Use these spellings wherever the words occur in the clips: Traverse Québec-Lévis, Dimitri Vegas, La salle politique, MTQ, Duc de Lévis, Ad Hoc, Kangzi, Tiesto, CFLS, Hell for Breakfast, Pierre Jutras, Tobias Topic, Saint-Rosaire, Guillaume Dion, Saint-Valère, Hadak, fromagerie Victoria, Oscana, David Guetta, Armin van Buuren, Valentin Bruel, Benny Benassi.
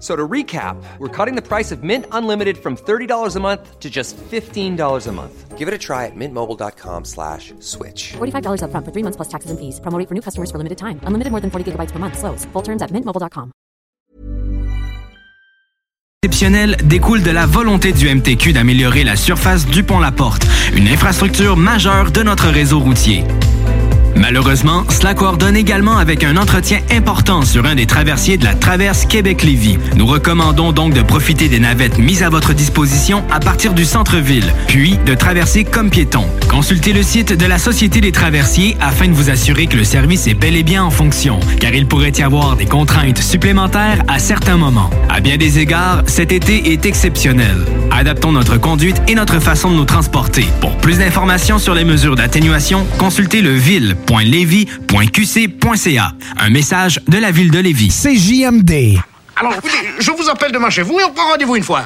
So to recap, we're cutting the price of Mint Unlimited from $30 a month to just $15 a month. Give it a try at mintmobile.com/switch. $45 up front for 3 months plus taxes and fees. Promo rate for new customers for limited time. Unlimited more than 40 gigabytes per month. Slows full terms at mintmobile.com. Exceptionnel découle de la volonté du MTQ d'améliorer la surface du pont La Porte, une infrastructure majeure de notre réseau routier. Malheureusement, cela coordonne également avec un entretien important sur un des traversiers de la Traverse Québec-Lévis. Nous recommandons donc de profiter des navettes mises à votre disposition à partir du centre-ville, puis de traverser comme piéton. Consultez le site de la Société des Traversiers afin de vous assurer que le service est bel et bien en fonction, car il pourrait y avoir des contraintes supplémentaires à certains moments. À bien des égards, cet été est exceptionnel. Adaptons notre conduite et notre façon de nous transporter. Pour plus d'informations sur les mesures d'atténuation, consultez le ville.lévis.qc.ca. Un message de la ville de Lévis. CJMD. Alors, je vous appelle demain chez vous et on prend rendez-vous une fois.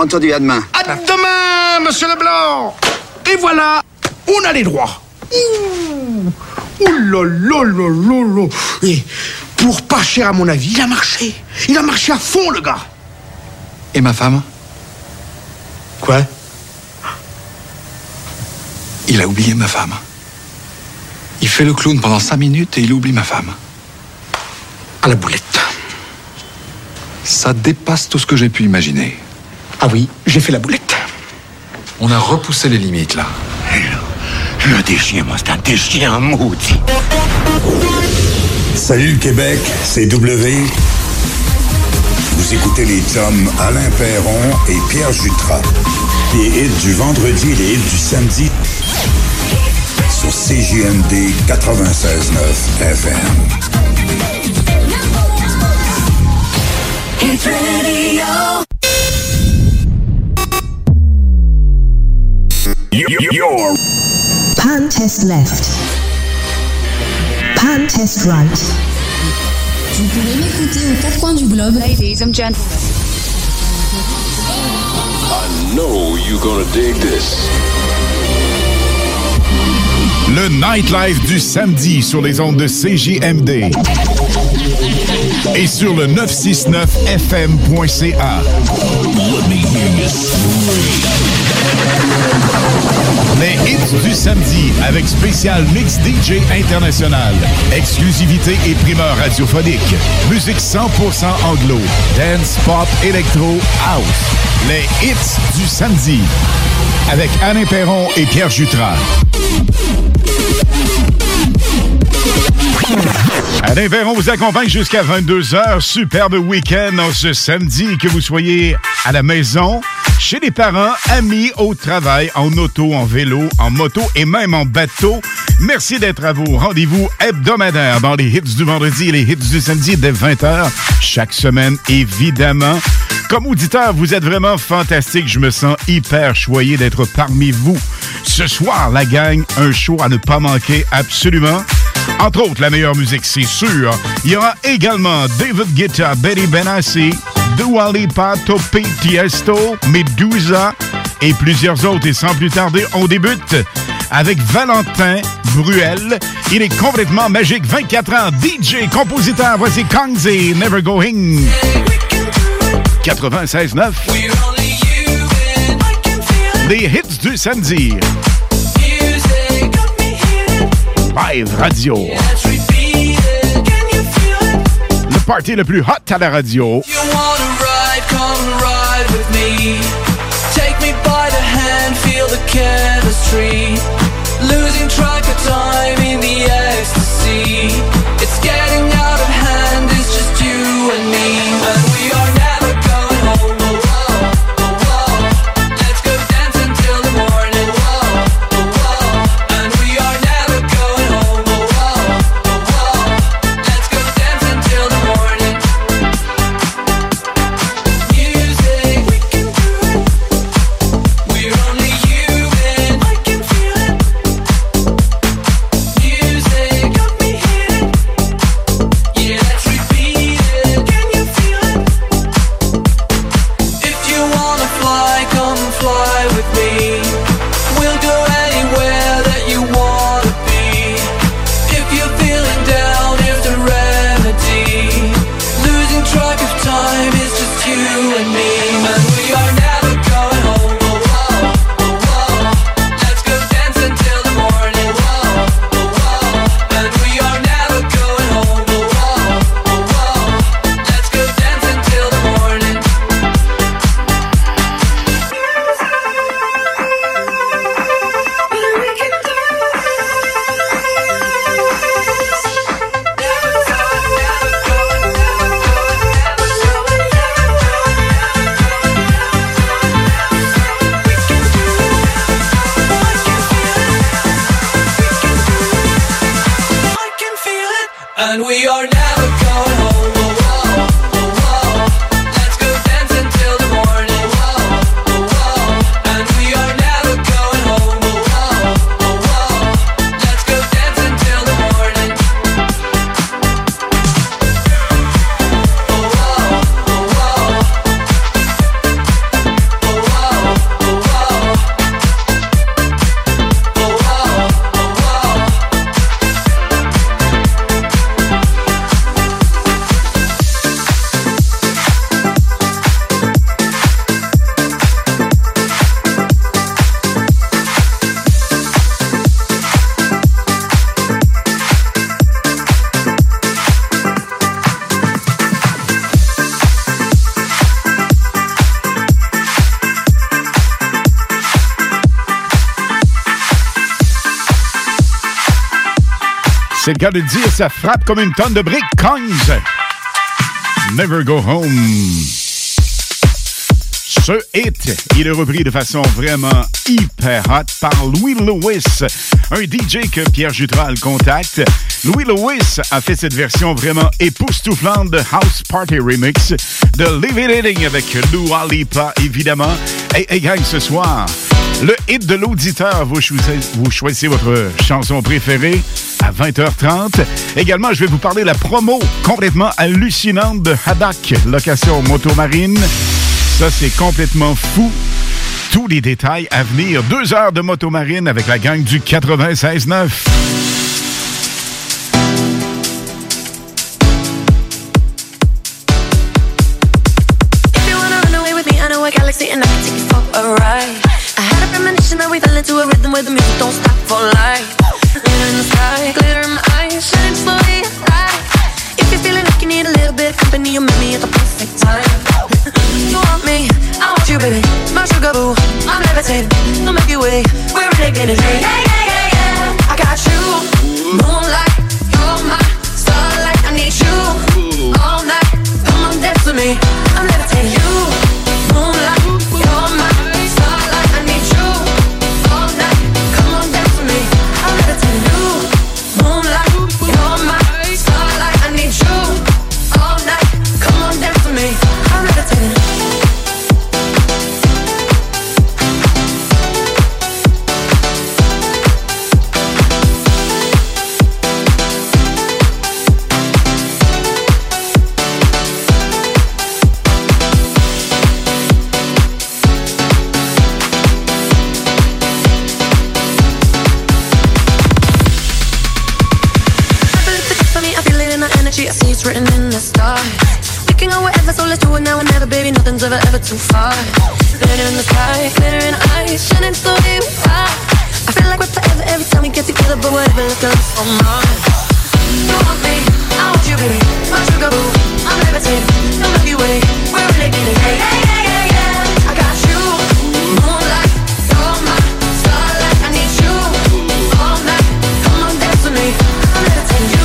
Entendu, à demain. À demain, monsieur Leblanc. Et voilà, on a les droits. Ouh là là là là là. Et pour pas cher, à mon avis, il a marché. Il a marché à fond, le gars. Et ma femme? Quoi? Il a oublié ma femme. Il fait le clown pendant 5 minutes et il oublie ma femme. À la boulette. Ça dépasse tout ce que j'ai pu imaginer. Ah oui, j'ai fait la boulette. On a repoussé les limites, là. Là, des chiens, moi, c'est un des chiens maudit. Salut le Québec, c'est W. Vous écoutez les chums Alain Perron et Pierre Jutras. Les hits du vendredi et les hits du samedi. Sur CJMD 96.9 FM. It's radio. Your pan test left. Pan test right. Vous pouvez m'écouter aux quatre coins du globe. Ladies and gentlemen. I know you're gonna dig this. Le Nightlife du samedi sur les ondes de CJMD et sur le 969fm.ca. Les hits du samedi avec spécial mix DJ international, exclusivité et primeur radiophonique, musique 100% anglo, dance, pop, électro, house. Les hits du samedi avec Alain Perron et Pierre Jutras. Alain Perron vous accompagne jusqu'à 22h. Superbe week-end en ce samedi. Que vous soyez à la maison, chez les parents, amis, au travail, en auto, en vélo, en moto et même en bateau. Merci d'être à vous. Rendez-vous hebdomadaire dans les hits du vendredi et les hits du samedi dès 20h. Chaque semaine, évidemment. Comme auditeur, vous êtes vraiment fantastique. Je me sens hyper choyé d'être parmi vous. Ce soir, la gang, un show à ne pas manquer absolument. Entre autres, la meilleure musique, c'est sûr. Il y aura également David Guetta, Benny Benassi, Dua Lipa, Topic, Tiesto, Medusa et plusieurs autres. Et sans plus tarder, on débute avec Valentin Bruel. Il est complètement magique, 24 ans, DJ, compositeur. Voici Kangzi, Never Going. 96.9. Les hits du samedi. Live radio. Le party le plus hot à la radio. You wanna ride, come ride with me. Take me by the hand, feel the chemistry. Losing track of time in the ecstasy. It's getting out of hand, it's just you. C'est le cas de dire, ça frappe comme une tonne de briques. Kangzi, Never Go Home. Ce hit, il est repris de façon vraiment hyper hot par Louis Lewis, un DJ que Pierre Jutras contacte. Louis Lewis a fait cette version vraiment époustouflante de House Party Remix de Live It Eating avec Dua Lipa, évidemment. Hey gang, ce soir, le hit de l'auditeur, vous choisissez votre chanson préférée à 20h30. Également, je vais vous parler de la promo complètement hallucinante de Hadak, location motomarine. Ça, c'est complètement fou. Tous les détails à venir. 2 heures de motomarine avec la gang du 96.9. Baby, my sugar boo, I'm levitating. Don't make you wait, we're ridiculous. Yeah, yeah, yeah, yeah. I got you, moonlight, you're my starlight. I need you all night. Come on, dance with me. I'm levitating. You, moonlight, you're my starlight. I need you all night. Come on, dance with me. I'm levitating. You, moonlight, you're my starlight. I need you all night. Come on, dance with me. I'm levitating. Written in the stars, we can go wherever, so let's do it now and never, baby. Nothing's ever too far. Glitter in the sky, glitter in eyes, shining slowly. I feel like we're forever every time we get together, but whatever, let's go on Mars. You want me, I want you, baby. My sugar boo, I'm levitating. No Milky Way, we're really getting it. Yeah, yeah, yeah, yeah. I got you, moonlight, you're my starlight. I need you all night. Come on, dance with me. I'm levitating. You.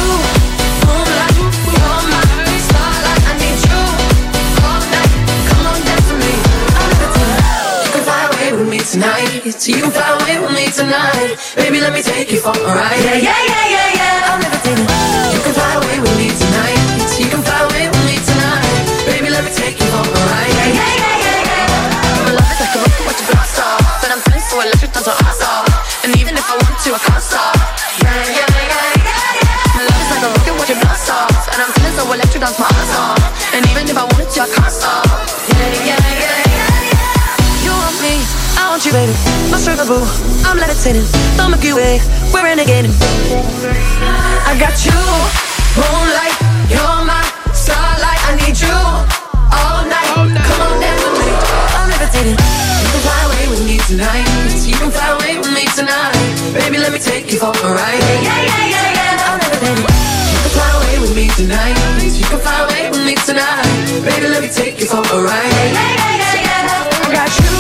Tonight, so you fly away with me tonight. Baby, let me take you for a ride. Yeah, yeah, yeah, yeah, yeah. I'm levitating. You can fly away with me tonight. So you can fly away with me tonight. Baby, let me take you for a ride. Yeah, yeah, yeah, yeah, yeah. I'm in love like a rocket with your blast off. But I'm feeling so electric, that's what I saw. And even if I want to, I can't stop. Yeah, yeah, yeah, yeah, yeah. My love is like a rocket with your blast off. And I'm feeling so electric, that's my ass off. And even if I wanted to, I can't stop. Yeah, yeah, yeah, yeah. I want you, baby, my sugar boo, I'm levitating. Don't make you wait, we're renegading. I got you, moonlight, you're my starlight. I need you all night. Come on, dance with me. I'm levitating. You can fly away with me tonight. You can fly away with me tonight. Baby, let me take you for a ride. Yeah, yeah, yeah, yeah. I'm levitating. You can fly away with me tonight. You can fly away with me tonight. Baby, let me take you for a ride. Yeah, yeah, yeah, yeah. I got you.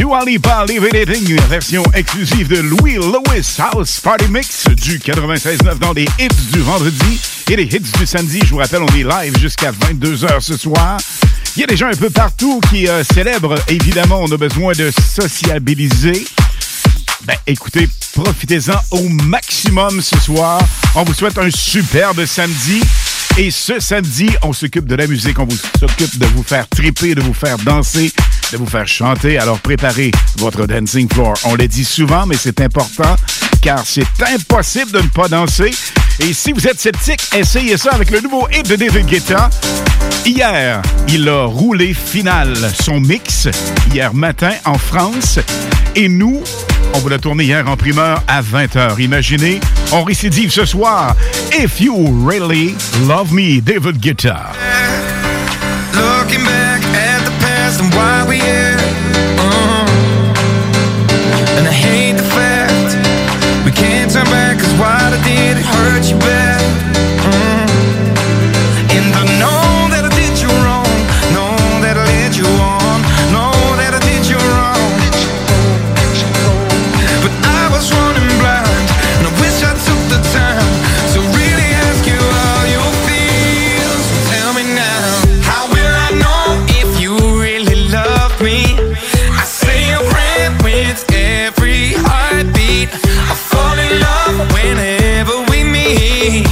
Dua Lipa, Live It Eating, version exclusive de Louis Lewis House Party Mix du 96.9 dans les hits du vendredi et les hits du samedi. Je vous rappelle, on est live jusqu'à 22h ce soir. Il y a des gens un peu partout qui célèbrent. Évidemment, on a besoin de sociabiliser. Ben, écoutez, profitez-en au maximum ce soir. On vous souhaite un superbe samedi. Et ce samedi, on s'occupe de la musique, on s'occupe de vous faire triper, de vous faire danser, de vous faire chanter. Alors préparez votre dancing floor. On le dit souvent, mais c'est important, car c'est impossible de ne pas danser. Et si vous êtes sceptique, essayez ça avec le nouveau hit de David Guetta. Hier, il a roulé final son mix, hier matin en France. Et nous, on vous l'a tourné hier en primeur à 20h. Imaginez, on récidive ce soir. If You Really Love Me, David Guetta. Looking back at the past and why we're here. And I hate the fact we can't turn back, cause what I did, it hurt you bad. And I know that I did you wrong, know that I led you on, know that I did you wrong. But I was running blind, and I wish I took the time to really ask you how you feel. So tell me now, how will I know if you really love me? I say a prayer with every heartbeat, I fall in love whenever we meet.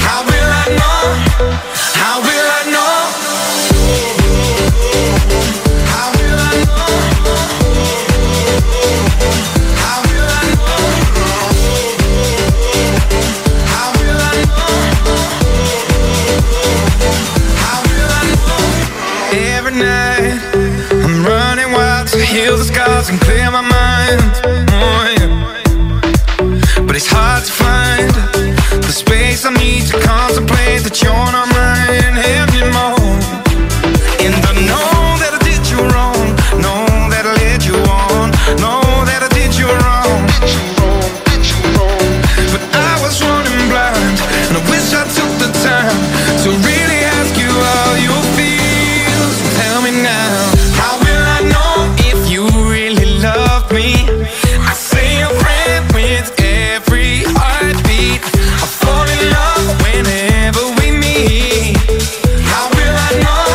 How will I know? How will I know? How will I know? How will I know? How will I know? How will I know? Every night I'm running wild to heal the scars and clear my mind. But it's hard to find the space I need to contemplate that you're not mine anymore. And I know that I did you wrong, know that I led you on, know that I did you wrong. But I was running blind, and I wish I took the time to really ask you how you feel. So tell me now, how will I know if you really love me? I say a prayer with every heartbeat, I fall in love whenever we meet. How will I know?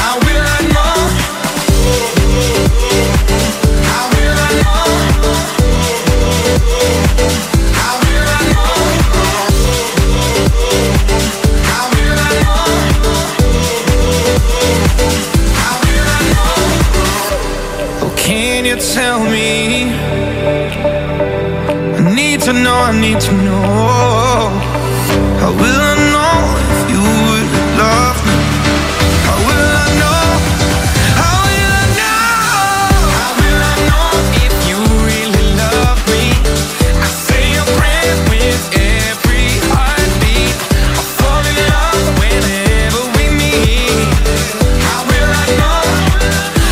How will I know? How will I know? How will I know? How will I know? How will I know? Oh, can you tell me? I need to know, I need to know. How will I know if you would love me? How will I know? How will I know? How will I know if you really love me? I say a prayer with every heartbeat, I fall in love whenever we meet. How will I know?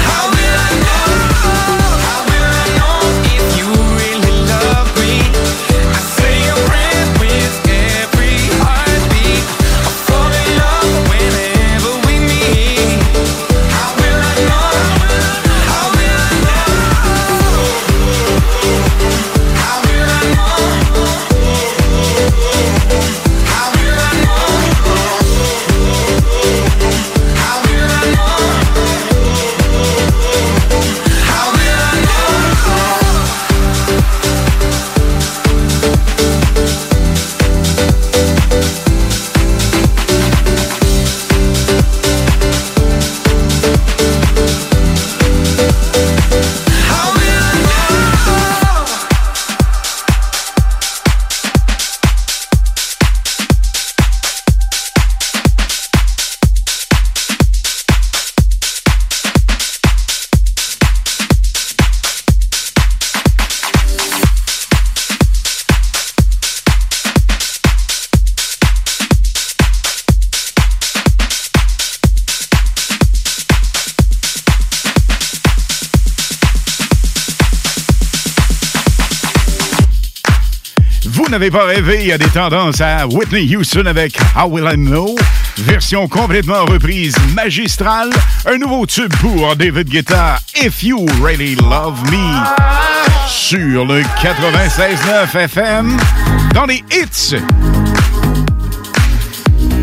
How will I know? How will I know if you really love me? I say a prayer with every heartbeat, I fall in love whenever we meet. How will I know? How will I know? How will I know? How will I know? How will I know? How will I know? Vous n'avez pas rêvé, il y a des tendances à Whitney Houston avec How Will I Know, version complètement reprise magistrale, un nouveau tube pour David Guetta, If You Really Love Me, sur le 96.9 FM, dans les hits.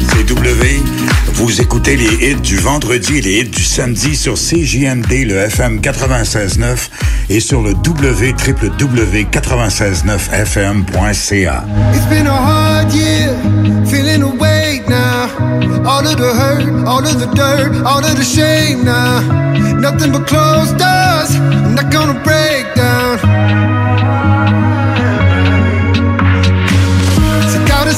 CW, vous écoutez les hits du vendredi et les hits du samedi sur CJMD, le FM 96.9 et sur le www.969fm.ca. It's been a hard year, feeling awake now. All of the hurt, all of the dirt, all of the shame now. Nothing but closed doors, I'm not gonna break down. So gotta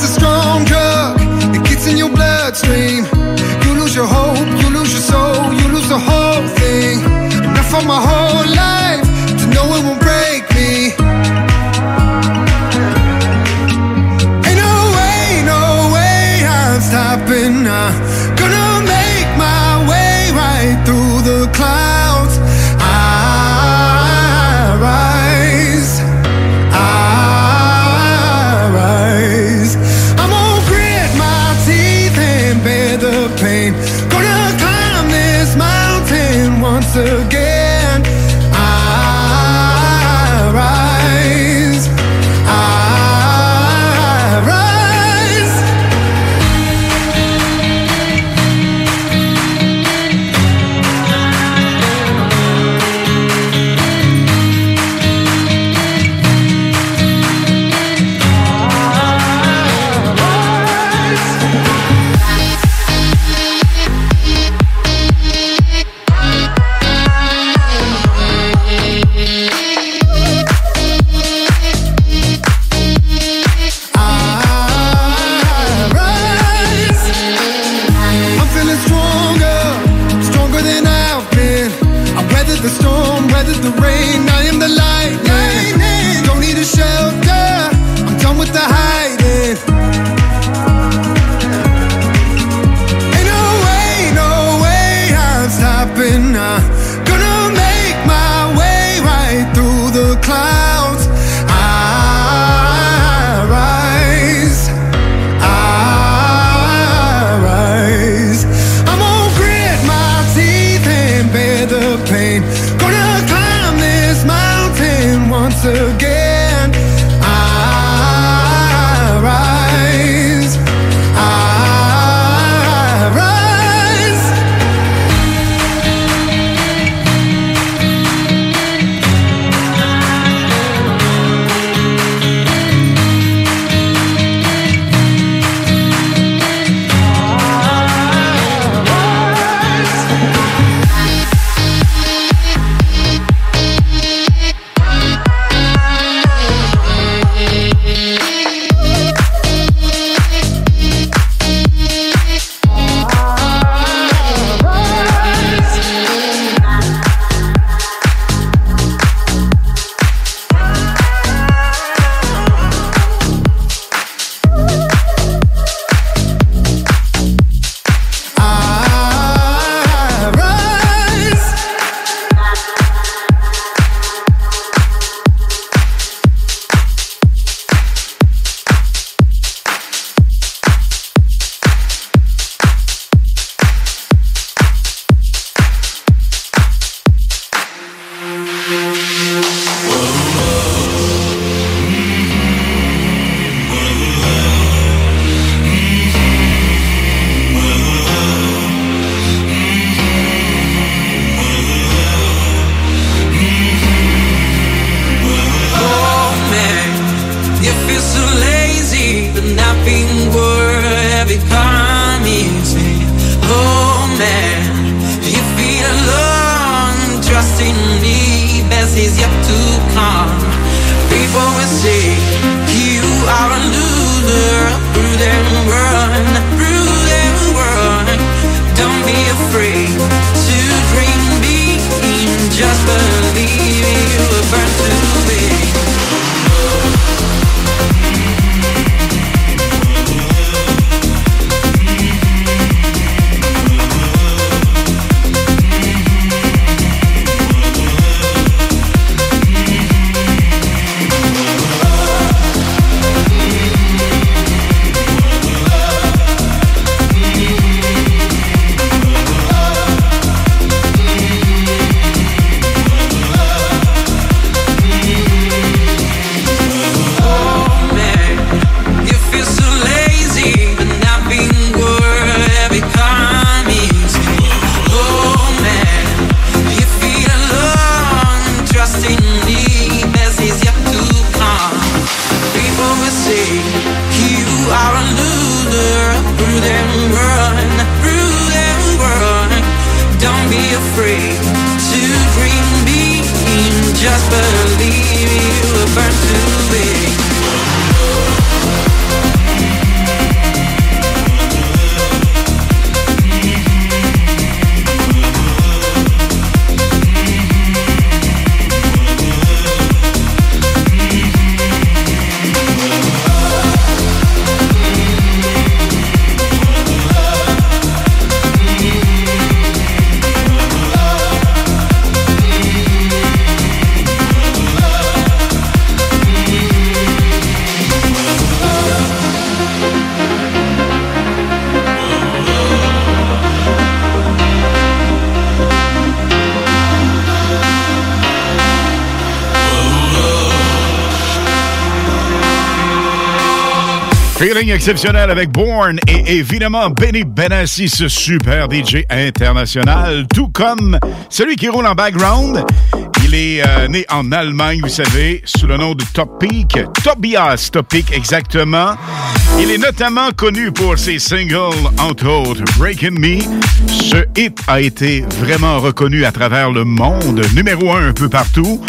Feeling exceptionnel avec Born et évidemment Benny Benassi, ce super DJ international, tout comme celui qui roule en background. Il est né en Allemagne, vous savez, sous le nom de Topic, Tobias Topic exactement. Il est notamment connu pour ses singles, entre autres Breaking Me. Ce hit a été vraiment reconnu à travers le monde, numéro 1 un peu partout,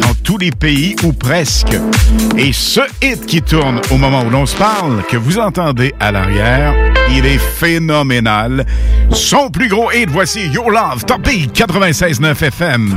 dans tous les pays ou presque. Et ce hit qui tourne au moment où l'on se parle, que vous entendez à l'arrière, il est phénoménal. Son plus gros hit, voici Your Love, Topic 96.9 FM.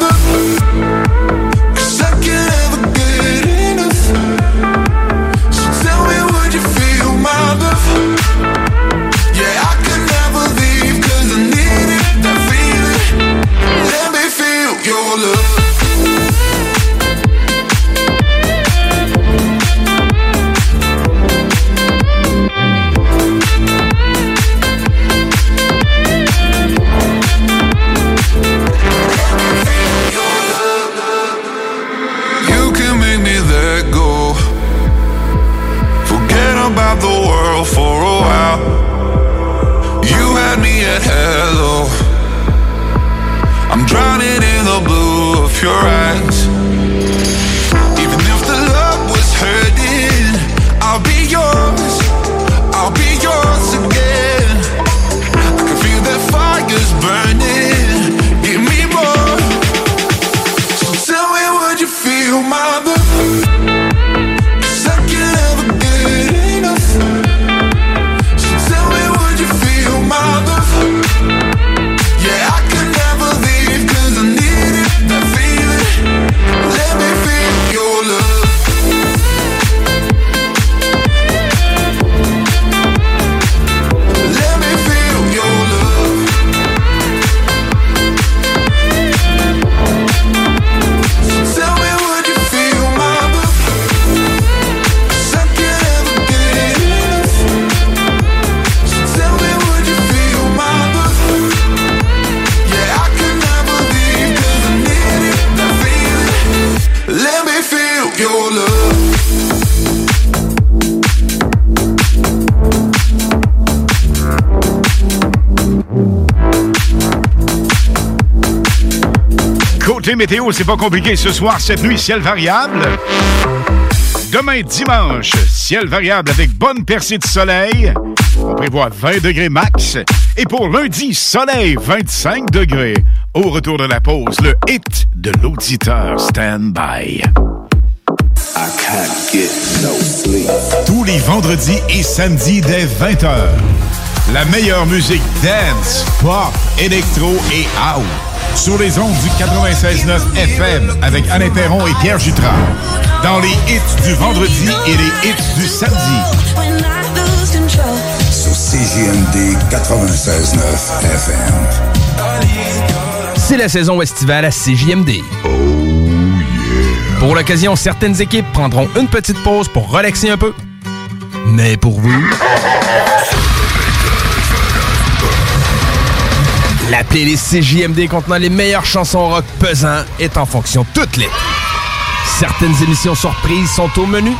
love? 'Cause I can never get Côté météo, c'est pas compliqué. Ce soir, cette nuit, ciel variable. Demain, dimanche, ciel variable avec bonne percée de soleil. On prévoit 20 degrés max. Et pour lundi, soleil, 25 degrés. Au retour de la pause, le hit de l'auditeur Stand-by. I can't get no sleep. Tous les vendredis et samedis dès 20h. La meilleure musique dance, pop, électro et house. Sur les ondes du 96.9 FM avec Alain Perron et Pierre Jutras. Dans les hits du vendredi et les hits du samedi. Sur CJMD 96.9 FM. C'est la saison estivale à CJMD. Oh. Pour l'occasion, certaines équipes prendront une petite pause pour relaxer un peu. Mais pour vous, la playlist CJMD contenant les meilleures chansons rock pesant est en fonction toute l'été. Certaines émissions surprises sont au menu.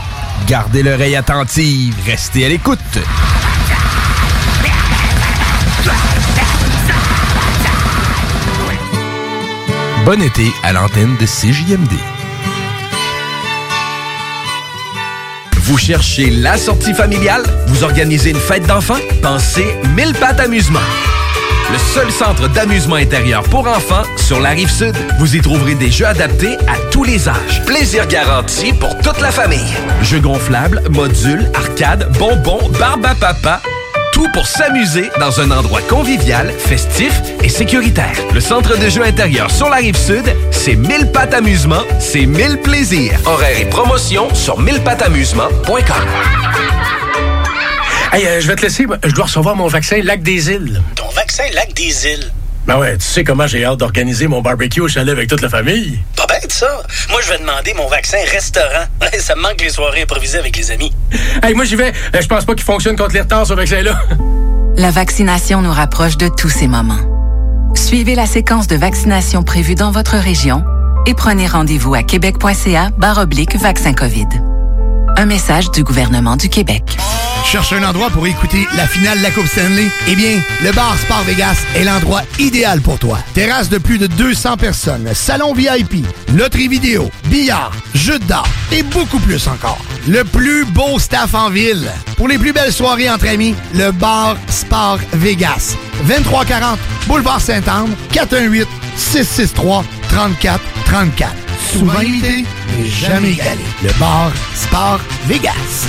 Gardez l'oreille attentive, restez à l'écoute. Bon été à l'antenne de CJMD. Vous cherchez la sortie familiale? Vous organisez une fête d'enfants? Pensez 1000 pattes amusement. Le seul centre d'amusement intérieur pour enfants sur la Rive-Sud. Vous y trouverez des jeux adaptés à tous les âges. Plaisir garanti pour toute la famille. Jeux gonflables, modules, arcades, bonbons, barbe à papa. Tout pour s'amuser dans un endroit convivial, festif et sécuritaire. Le centre de jeux intérieur sur la Rive-Sud, c'est 1000 pattes amusement, c'est 1000 plaisirs. Horaires et promotions sur 1000patteamusement.com. Hey, je vais te laisser, je dois recevoir mon vaccin Lac des Îles. Ton vaccin Lac des Îles? Ben ouais, tu sais comment j'ai hâte d'organiser mon barbecue au chalet avec toute la famille. Pas bête, ça. Moi, je vais demander mon vaccin restaurant. Ça me manque les soirées improvisées avec les amis. Hey, moi, j'y vais. Je pense pas qu'il fonctionne contre les retards, ce vaccin-là. La vaccination nous rapproche de tous ces moments. Suivez la séquence de vaccination prévue dans votre région et prenez rendez-vous à québec.ca/vaccin-COVID. Un message du gouvernement du Québec. Cherche un endroit pour écouter la finale de la Coupe Stanley? Eh bien, le bar Sport Vegas est l'endroit idéal pour toi. Terrasse de plus de 200 personnes, salon VIP, loterie vidéo, billard, jeux d'art et beaucoup plus encore. Le plus beau staff en ville. Pour les plus belles soirées entre amis, le bar Sport Vegas. 2340 Boulevard Sainte-Anne, 418-663-3434. Souvent invité, mais jamais égalé. Le bar Sport Vegas.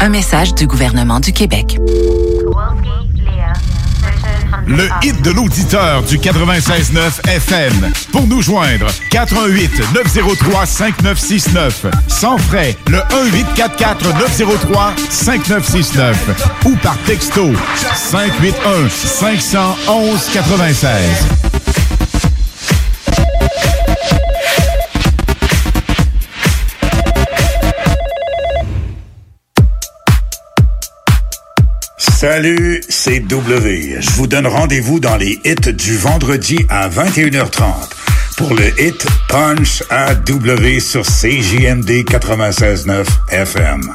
Un message du gouvernement du Québec. Le hit de l'auditeur du 96.9 FM. Pour nous joindre, 418-903-5969. Sans frais, le 1-844-903-5969. Ou par texto, 581-511-96. Salut, c'est W. Je vous donne rendez-vous dans les hits du vendredi à 21h30 pour le hit Punch à W sur CJMD 96.9 FM.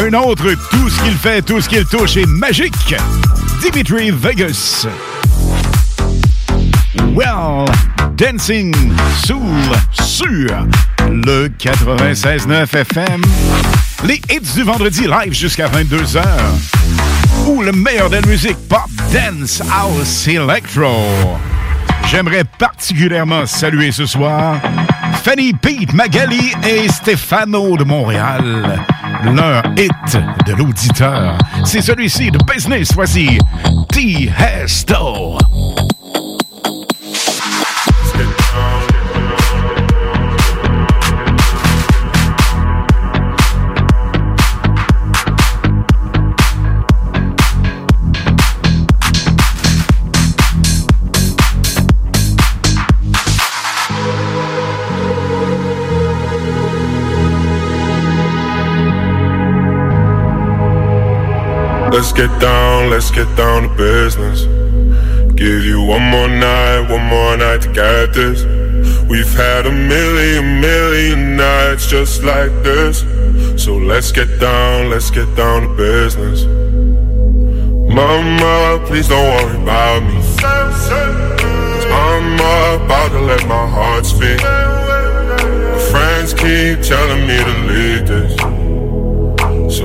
Un autre, tout ce qu'il fait, tout ce qu'il touche est magique. Dimitri Vegas. Well, Dancing Soul sur le 96.9 FM. Les hits du vendredi live jusqu'à 22h. Ou le meilleur de la musique pop, dance, house, electro. J'aimerais particulièrement saluer ce soir Fanny, Pete, Magali et Stéphano de Montréal. Leur hit de l'auditeur, c'est celui-ci de Business. Voici Tiesto. Let's get down to business. Give you one more night to get this. We've had a million nights just like this. So let's get down to business. Mama, please don't worry about me. 'Cause I'm about to let my heart speak. My friends keep telling me to leave this. So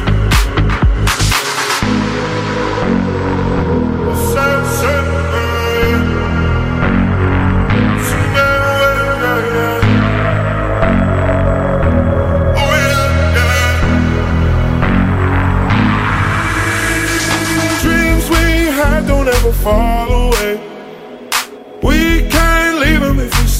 Fall away. We can't leave them if we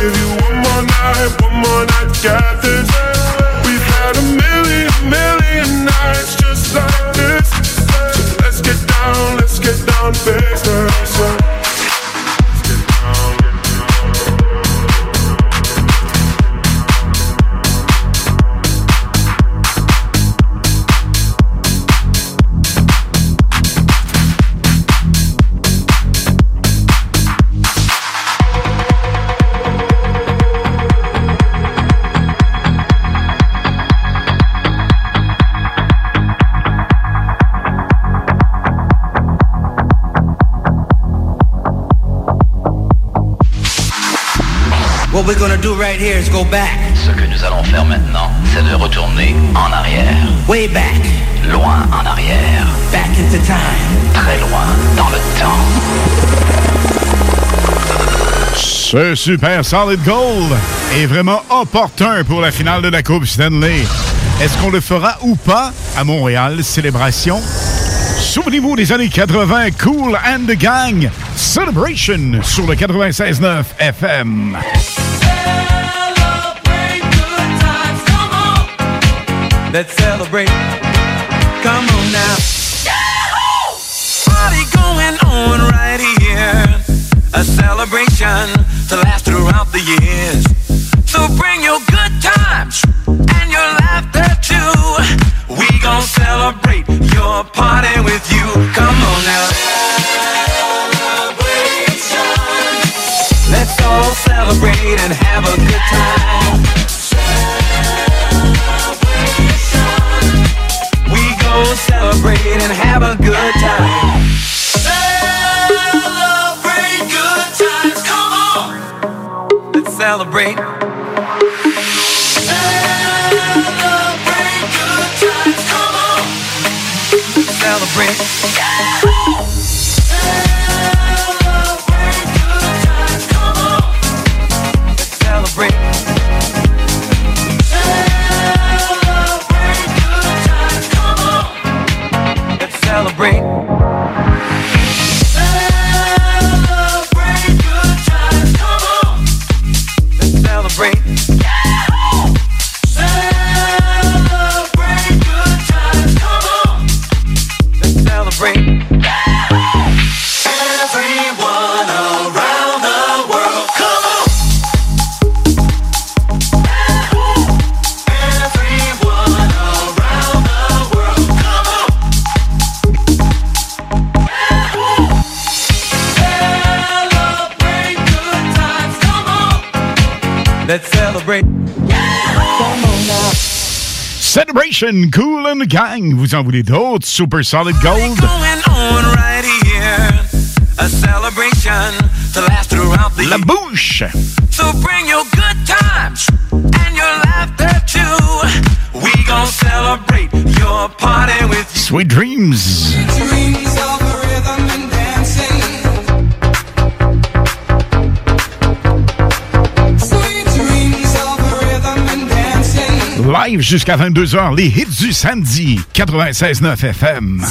Give you one more night to get this. We've had a million nights just like this. So let's get down to business. What we're gonna do right here is go back. Ce que nous allons faire maintenant, c'est de retourner en arrière. Way back. Loin en arrière. Back into time. Très loin dans le temps. Ce super solid gold est vraiment opportun pour la finale de la Coupe Stanley. Est-ce qu'on le fera ou pas à Montréal, célébration? Souvenez-vous des années 80, Cool and the Gang, Celebration sur le 96.9 FM. Let's celebrate. Come on now. Yahoo! Party going on right here. A celebration to last throughout the years. So bring your good times and your laughter too. We gon' celebrate your party with you. Come on now. Celebration. Let's all celebrate and have a good time. Celebration. We gon' celebrate and have a good time. Celebrate good times, come on! Let's celebrate. Celebrate good times, come on! Let's celebrate. Yeah. Celebration, Cool and Gang. Vous en voulez d'autres? Super Solid Gold. La bouche. So bring your good times and your laughter too. We gon' celebrate your party with you. Sweet Dreams. Sweet dreams of the rhythm and dancing. Live jusqu'à 22h, les hits du samedi, 96.9 FM.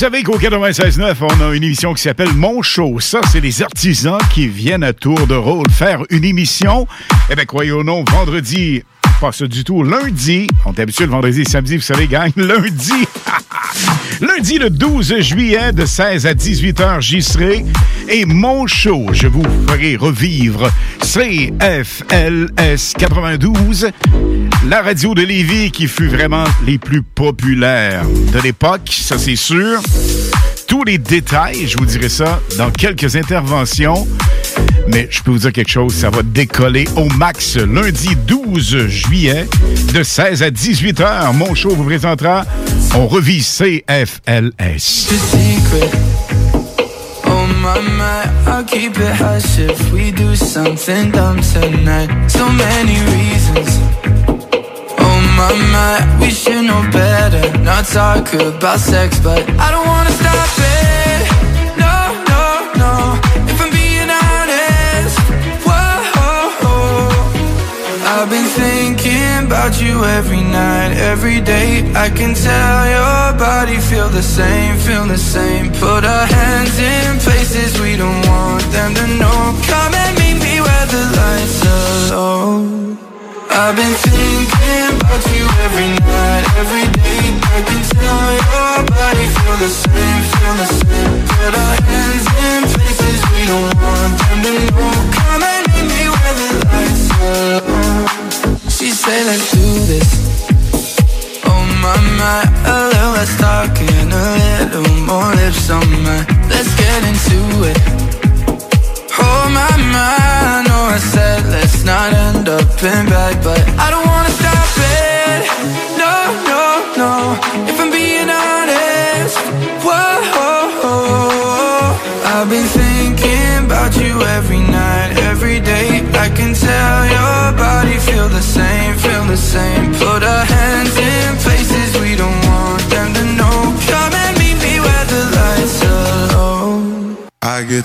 savez qu'au 96.9, on a une émission qui s'appelle Mon Show. Ça, c'est les artisans qui viennent à tour de rôle faire une émission. Eh bien, croyez ou non, vendredi, pas ça du tout, lundi. On est habitué le vendredi et samedi, vous savez, gang, lundi. Lundi, le 12 juillet, de 16 à 18h, j'y serai. Et Mon Show, je vous ferai revivre CFLS 92, la radio de Lévis qui fut vraiment les plus populaires de l'époque, ça c'est sûr. Tous les détails, je vous dirai ça dans quelques interventions. Mais je peux vous dire quelque chose, ça va décoller au max. Lundi 12 juillet, de 16 à 18h, Mon Show vous présentera On revit CFLS. Oh my, my, I'll keep it hush if we do something dumb tonight. So many reasons. Oh my, my, we should know better. Not talk about sex, but I don't wanna stop it. No, no, no. If I'm being honest, whoa. I've been thinking about you every night, every day. I can tell your body feel the same, put our hands in. Places we don't want them to know. Come and meet me where the lights are low. I've been thinking about you every night, every day. I can tell your body feel the same, feel the same. Put our hands in places we don't want them to know. Come and meet me where the lights are low. She said let's do this. Oh my, my, a little less talking, a little more lips on my. Let's get into it. Oh my, my, I know I said let's not end up in bed, but I don't wanna stop it. No, no, no. If I'm being honest, whoa. I've been thinking about you every night, every day. I can tell your body feel the same, feel the same. Put our hands in places we don't want them to know. Come and meet me where the lights are. I get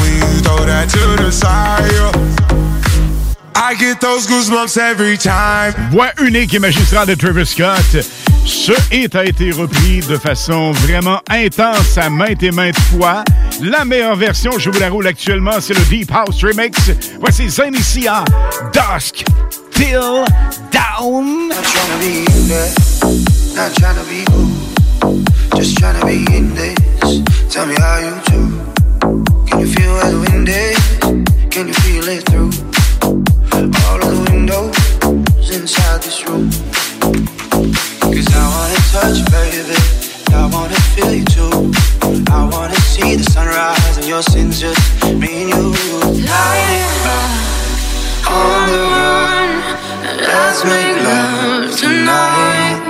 when you throw that to the side, yeah. I get those goosebumps every time. Voix unique et magistrale de Travis Scott. Ce hit a été repris de façon vraiment intense à maintes et maintes fois. La meilleure version, je vous la roule actuellement, c'est le Deep House Remix. Voici Zanicia, Dusk Till Down. Not trying to be in there, not trying to be cool, just trying to be in this. Tell me how you do. Can you feel where the wind is? Can you feel it through all of the windows inside this room? Cause I wanna touch you, baby, I wanna feel you too. I wanna see the sunrise and your sins, just me and you. Light up, on the run, let's make love tonight.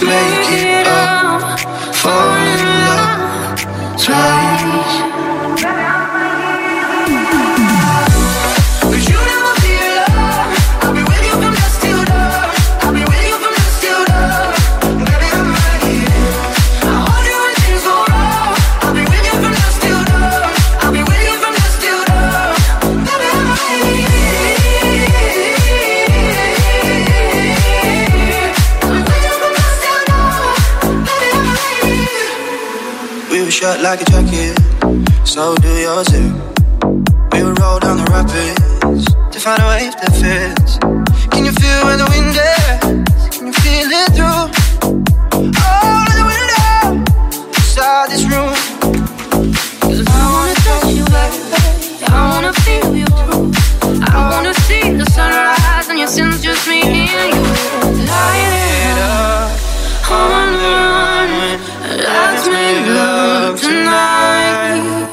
Make it up, fall in love twice. Shut like a jacket, so do yours too. We will roll down the rapids to find a wave that fits. Can you feel where the wind is? Can you feel it through all of the window inside this room? Cause I wanna touch you, baby, I wanna feel you too. I wanna see the sunrise and your sins, just me and you. Light it up on the run, let's make love tonight,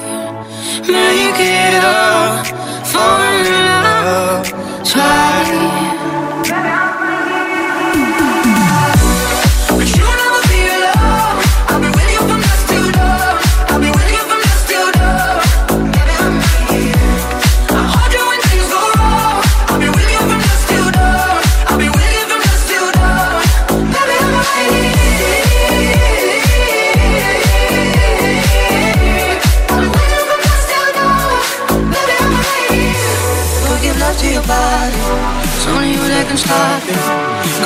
make it up, fall in love, try.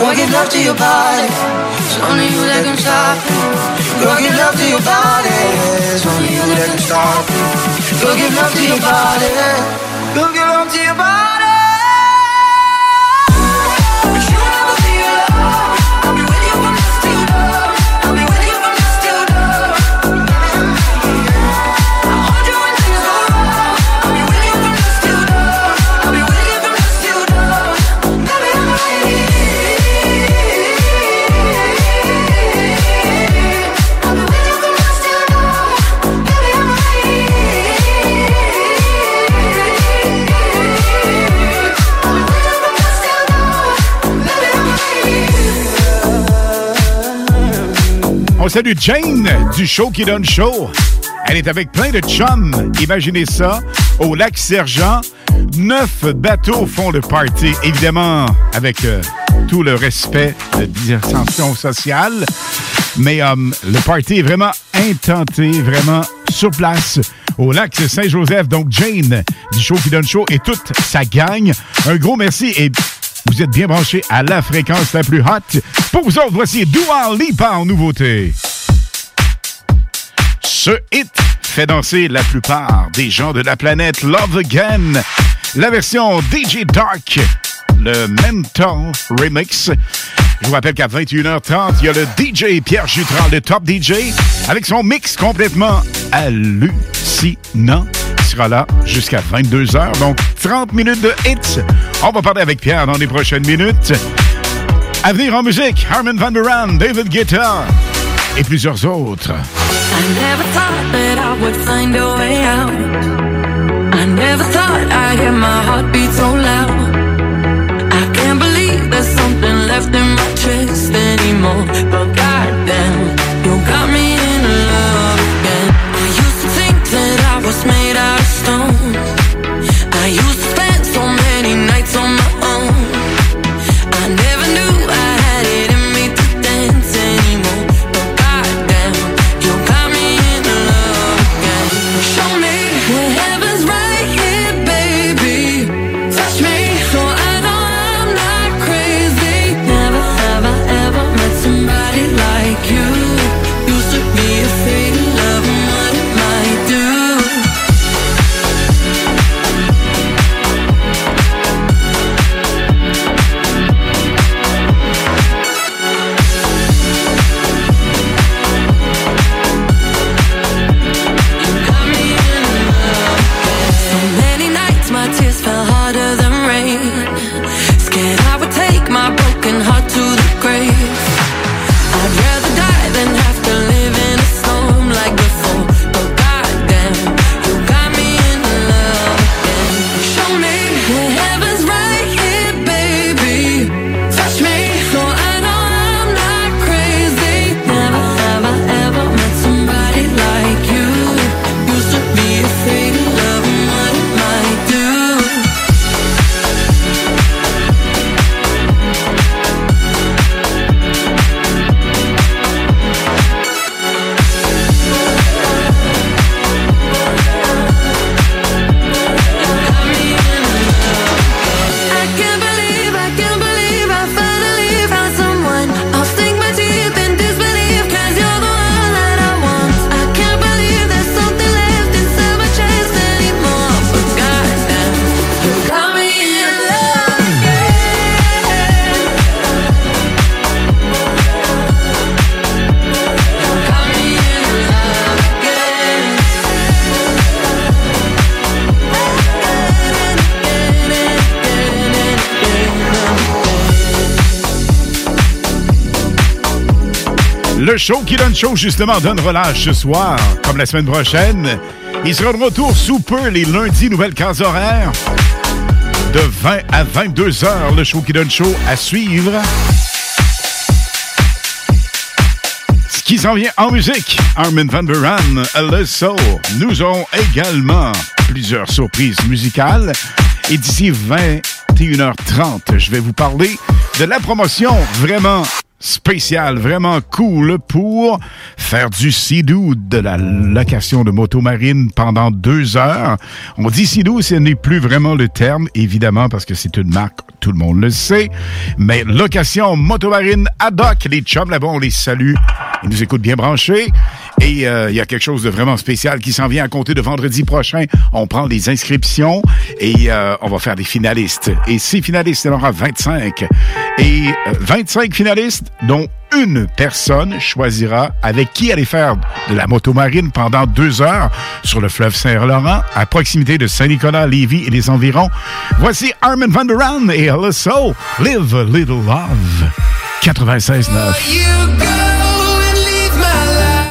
Go give love to your body. It's only you that can stop it. Go give love to your body. It's only you that can stop it. Go give love to your body. Go give love to your body. On salue Jane du show qui donne show. Elle est avec plein de chums. Imaginez ça. Au lac Sergent, 9 bateaux font le party. Évidemment, avec tout le respect de distanciation sociale. Mais le party est vraiment intenté, vraiment sur place au lac Saint-Joseph. Donc Jane du show qui donne show et toute sa gang. Un gros merci et... Vous êtes bien branchés à la fréquence la plus hot. Pour vous autres, voici Dua Lipa en nouveauté. Ce hit fait danser la plupart des gens de la planète. Love Again, la version DJ Dark, le Mental Remix. Je vous rappelle qu'à 21h30, il y a le DJ Pierre Jutras, le top DJ, avec son mix complètement hallucinant. Sera là jusqu'à 22h, donc 30 minutes de hits. On va parler avec Pierre dans les prochaines minutes. À venir en musique, Armin van Buuren, David Guetta et plusieurs autres. I never thought that I would find a way out. I never thought I'd hear my heartbeat so loud. I can't believe there's something left in my chest anymore. But goddamn, you got me in love again. I used to think that I was made out of stone. I used to spend so many nights on my own. I never knew I had it in me to dance anymore. But goddamn, you got me in love again. Show me where heaven's right here, baby. Touch me so I know I'm not crazy. Never Le show qui donne chaud, justement, donne relâche ce soir, comme la semaine prochaine. Il sera de retour sous peu, les lundis, nouvelle case horaire. De 20 à 22 heures, le show qui donne chaud à suivre. Ce qui s'en vient en musique, Armin van Buuren, Le Soul. Nous aurons également plusieurs surprises musicales. Et d'ici 21h30, je vais vous parler de la promotion vraiment spéciale, vraiment cool pour faire du sidou, de la location de moto marine pendant 2 heures. On dit sidou, ce n'est plus vraiment le terme, évidemment, parce que c'est une marque, tout le monde le sait. Mais location moto marine Ad Hoc, les chums là-bas, on les salue. Ils nous écoutent bien branchés. Et il y a quelque chose de vraiment spécial qui s'en vient à compter de vendredi prochain. On prend les inscriptions et on va faire des finalistes. Et 6 finalistes, il y en aura 25. Et 25 finalistes, dont une personne choisira avec qui aller faire de la motomarine pendant 2 heures sur le fleuve Saint-Laurent, à proximité de Saint-Nicolas, Lévis et les environs. Voici Armin van Buuren et Hello Soul, Live a Little Love, 96.9.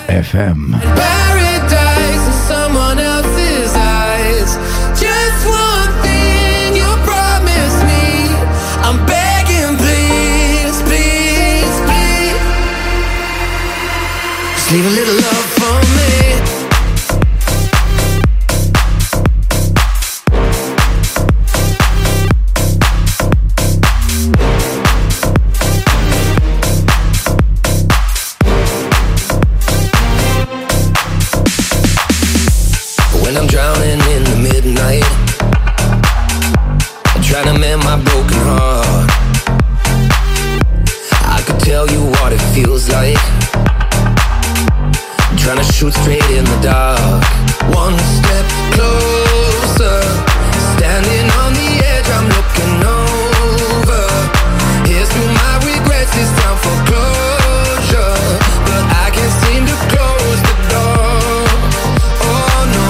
FM. Paradise in someone else's eyes. Just one thing you promised me. I'm begging, please, please, please. Just leave a little love for me. Straight in the dark. One step closer. Standing on the edge, I'm looking over. Here's to my regrets, it's time for closure. But I can't seem to close the door. Oh no.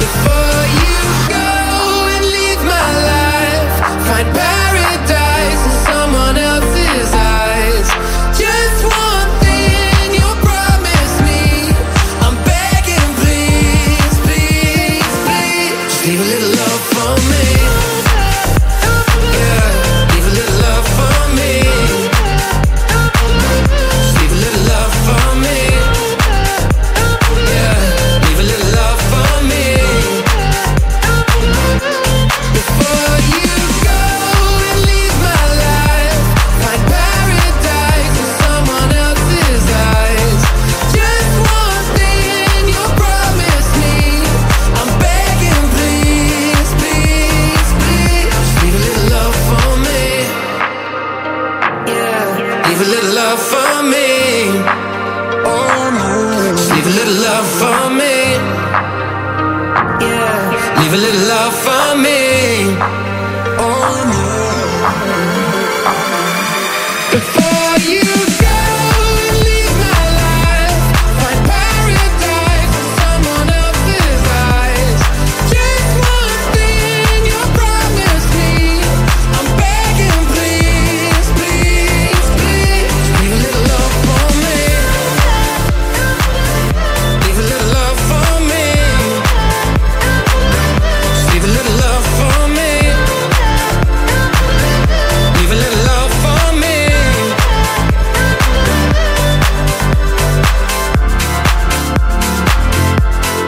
Before you go and leave my life, find paradise in someone else's eyes. Just one thing you promised me. Leave a little love for me. Yeah, leave a little love for me. Just leave a little love for me. Yeah, leave a little love for me. Before you go and leave my life, find paradise in someone else's eyes. Just one thing you promised me. I'm begging, please, please, please. Just leave a little love for me. Yeah, leave a little love for me. Oh no. Just leave a little love for me. Yeah, leave a little love for me. Oh no. Before you go and leave my life, find paradise in someone else's eyes. Just one thing you promised me. I'm begging, please, please, please. Leave a little love for me. Leave a little love for me. Just leave a little love for me. Leave a little love for me.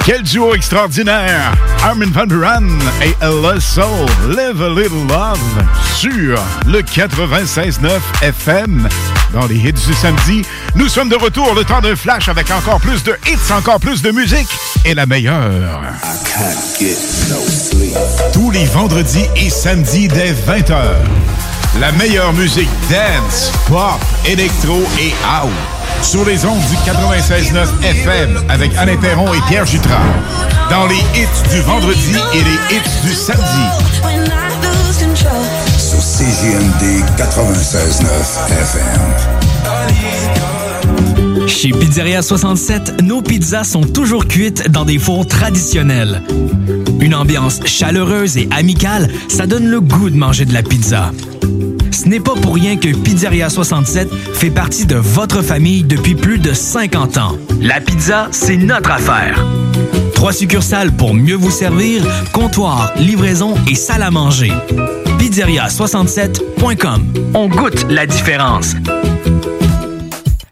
Quel duo extraordinaire! Armin van Buuren et Le Soul, Live a Little Love, sur le 96.9 FM, dans les hits du samedi. Nous sommes de retour, le temps d'un flash, avec encore plus de hits, encore plus de musique, et la meilleure. Tous les vendredis et samedis dès 20h, la meilleure musique dance, pop, électro et house. Sur les ondes du 96.9 FM avec Alain Perron et Pierre Jutras. Dans les hits du vendredi et les hits du samedi. Sur CJMD 96.9 FM. Chez Pizzeria 67, nos pizzas sont toujours cuites dans des fours traditionnels. Une ambiance chaleureuse et amicale, ça donne le goût de manger de la pizza. Ce n'est pas pour rien que Pizzeria 67 fait partie de votre famille depuis plus de 50 ans. La pizza, c'est notre affaire. 3 succursales pour mieux vous servir, comptoir, livraison et salle à manger. Pizzeria67.com. On goûte la différence.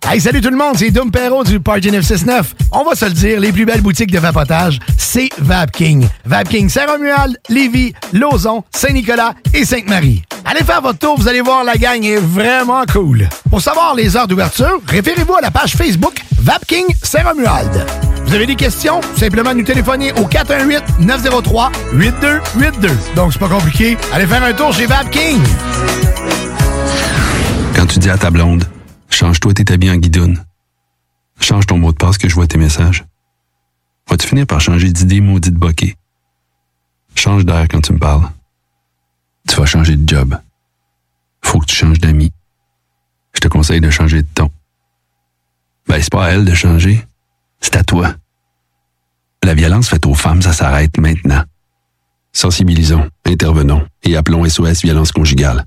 Hey, salut tout le monde, c'est Doom Perrault du Party 969. On va se le dire, les plus belles boutiques de vapotage, c'est Vapking. Vapking Saint-Romuald, Lévis, Lauson, Saint-Nicolas et Sainte-Marie. Allez faire votre tour, vous allez voir, la gang est vraiment cool. Pour savoir les heures d'ouverture, référez-vous à la page Facebook Vapking Saint-Romuald. Vous avez des questions? Simplement nous téléphoner au 418-903-8282. Donc, c'est pas compliqué. Allez faire un tour chez Vapking. Quand tu dis à ta blonde, change-toi tes habits en guidoune. Change ton mot de passe que je vois tes messages. Vas-tu finir par changer d'idée maudite bokeh? Change d'air quand tu me parles. Tu vas changer de job. Faut que tu changes d'amis. Je te conseille de changer de ton. Ben, c'est pas à elle de changer. C'est à toi. La violence faite aux femmes, ça s'arrête maintenant. Sensibilisons, intervenons et appelons SOS Violence Conjugale.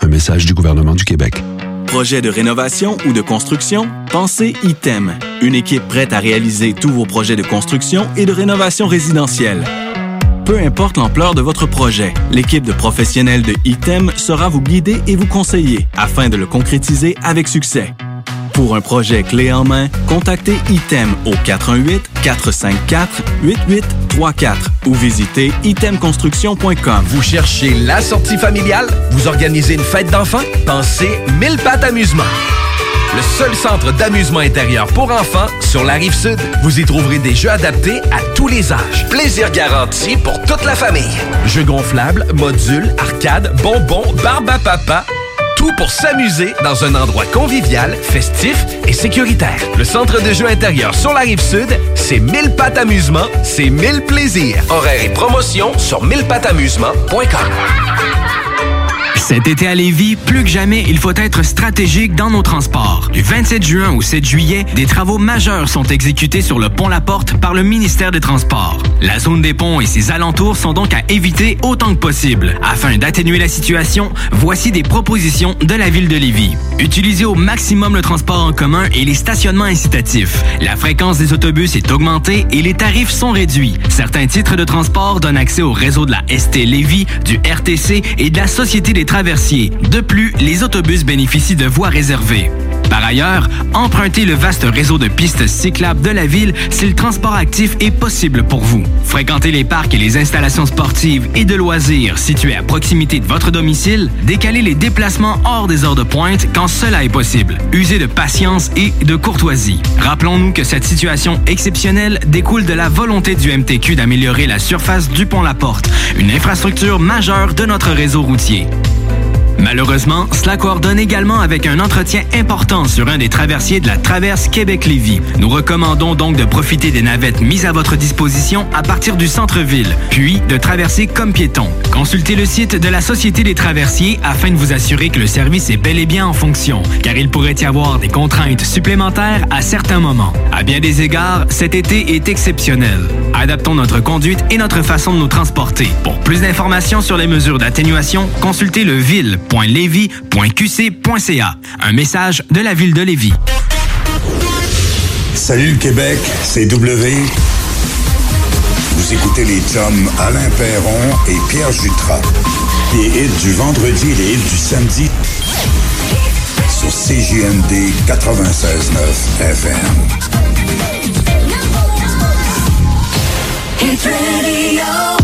Un message du gouvernement du Québec. Projet de rénovation ou de construction? Pensez ITEM. Une équipe prête à réaliser tous vos projets de construction et de rénovation résidentielle. Peu importe l'ampleur de votre projet, l'équipe de professionnels de ITEM sera vous guider et vous conseiller afin de le concrétiser avec succès. Pour un projet clé en main, contactez ITEM au 418-454-8834 ou visitez itemconstruction.com. Vous cherchez la sortie familiale? Vous organisez une fête d'enfants? Pensez 1000 pattes amusement. Le seul centre d'amusement intérieur pour enfants sur la Rive-Sud. Vous y trouverez des jeux adaptés à tous les âges. Plaisir garanti pour toute la famille. Jeux gonflables, modules, arcades, bonbons, barbe à papa... Tout pour s'amuser dans un endroit convivial, festif et sécuritaire. Le centre de jeux intérieur sur la Rive-Sud, c'est 1000 pattes amusement, c'est 1000 plaisirs. Horaires et promotions sur 1000patteamusement.com. Cet été à Lévis, plus que jamais, il faut être stratégique dans nos transports. Du 27 juin au 7 juillet, des travaux majeurs sont exécutés sur le pont La Porte par le ministère des Transports. La zone des ponts et ses alentours sont donc à éviter autant que possible. Afin d'atténuer la situation, voici des propositions de la Ville de Lévis. Utilisez au maximum le transport en commun et les stationnements incitatifs. La fréquence des autobus est augmentée et les tarifs sont réduits. Certains titres de transport donnent accès au réseau de la ST Lévis, du RTC et de la Société des Traversiers. De plus, les autobus bénéficient de voies réservées. Par ailleurs, empruntez le vaste réseau de pistes cyclables de la ville si le transport actif est possible pour vous. Fréquentez les parcs et les installations sportives et de loisirs situés à proximité de votre domicile. Décalez les déplacements hors des heures de pointe quand cela est possible. Usez de patience et de courtoisie. Rappelons-nous que cette situation exceptionnelle découle de la volonté du MTQ d'améliorer la surface du pont La Porte, une infrastructure majeure de notre réseau routier. Malheureusement, cela coordonne également avec un entretien important sur un des traversiers de la Traverse Québec-Lévis. Nous recommandons donc de profiter des navettes mises à votre disposition à partir du centre-ville, puis de traverser comme piéton. Consultez le site de la Société des Traversiers afin de vous assurer que le service est bel et bien en fonction, car il pourrait y avoir des contraintes supplémentaires à certains moments. À bien des égards, cet été est exceptionnel. Adaptons notre conduite et notre façon de nous transporter. Pour plus d'informations sur les mesures d'atténuation, consultez le ville.levy.qc.ca. Un message de la Ville de Lévis. Salut le Québec, c'est W. Vous écoutez les chums Alain Perron et Pierre Jutras. Les hits du vendredi et les hits du samedi sur CJMD 96.9 FM. It's radio.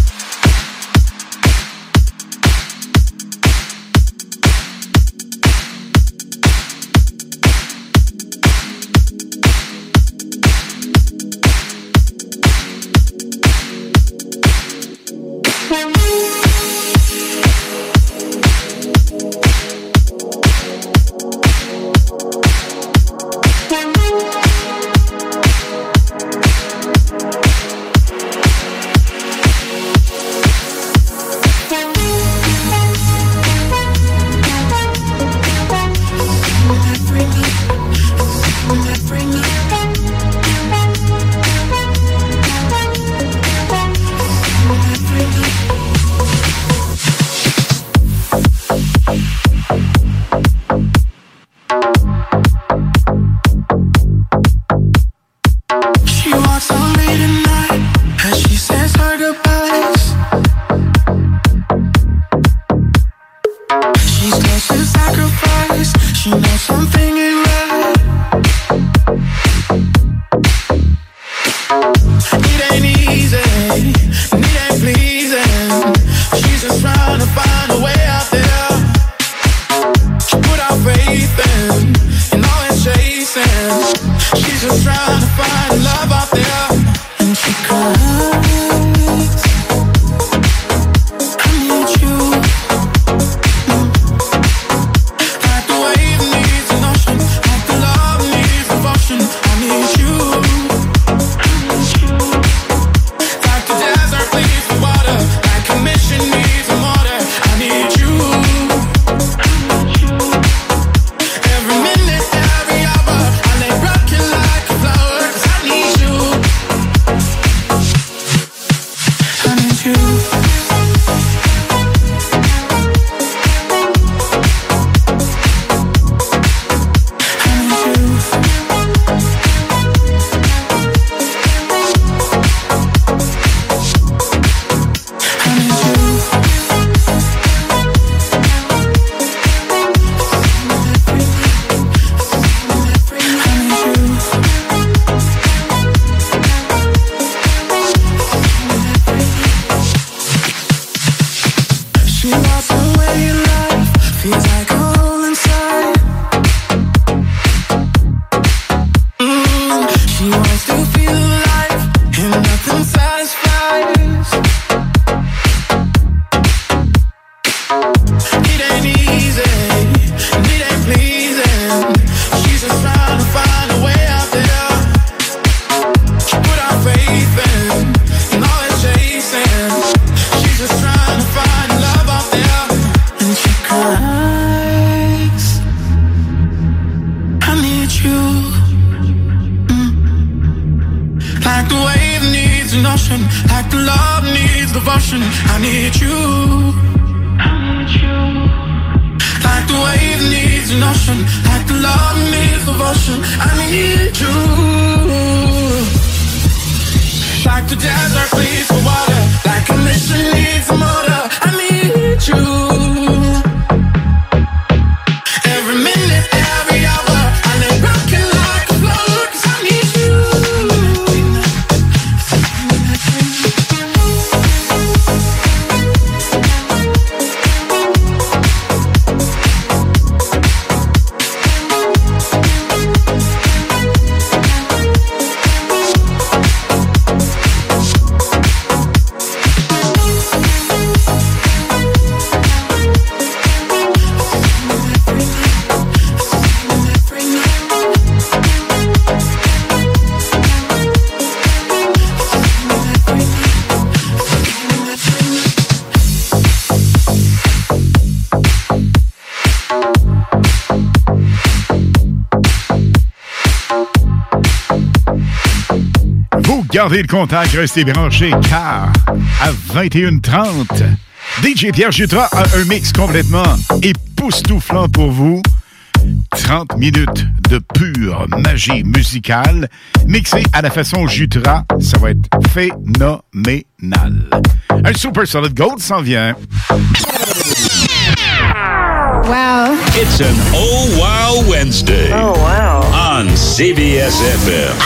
with you. Like the wave needs an ocean, like the love needs devotion. I need you. I need you. Like the wave needs an ocean, like the love needs devotion. I need you. Like the desert needs the water, like a mission needs a motor. I need you. Gardez le contact, restez branchés, car à 21h30, DJ Pierre Jutras a un mix complètement époustouflant pour vous. 30 minutes de pure magie musicale, mixée à la façon Jutras, ça va être phénoménal. Un Super Solid Gold s'en vient. Wow. It's an Oh Wow Wednesday. Oh wow. On CBSFM. Ah!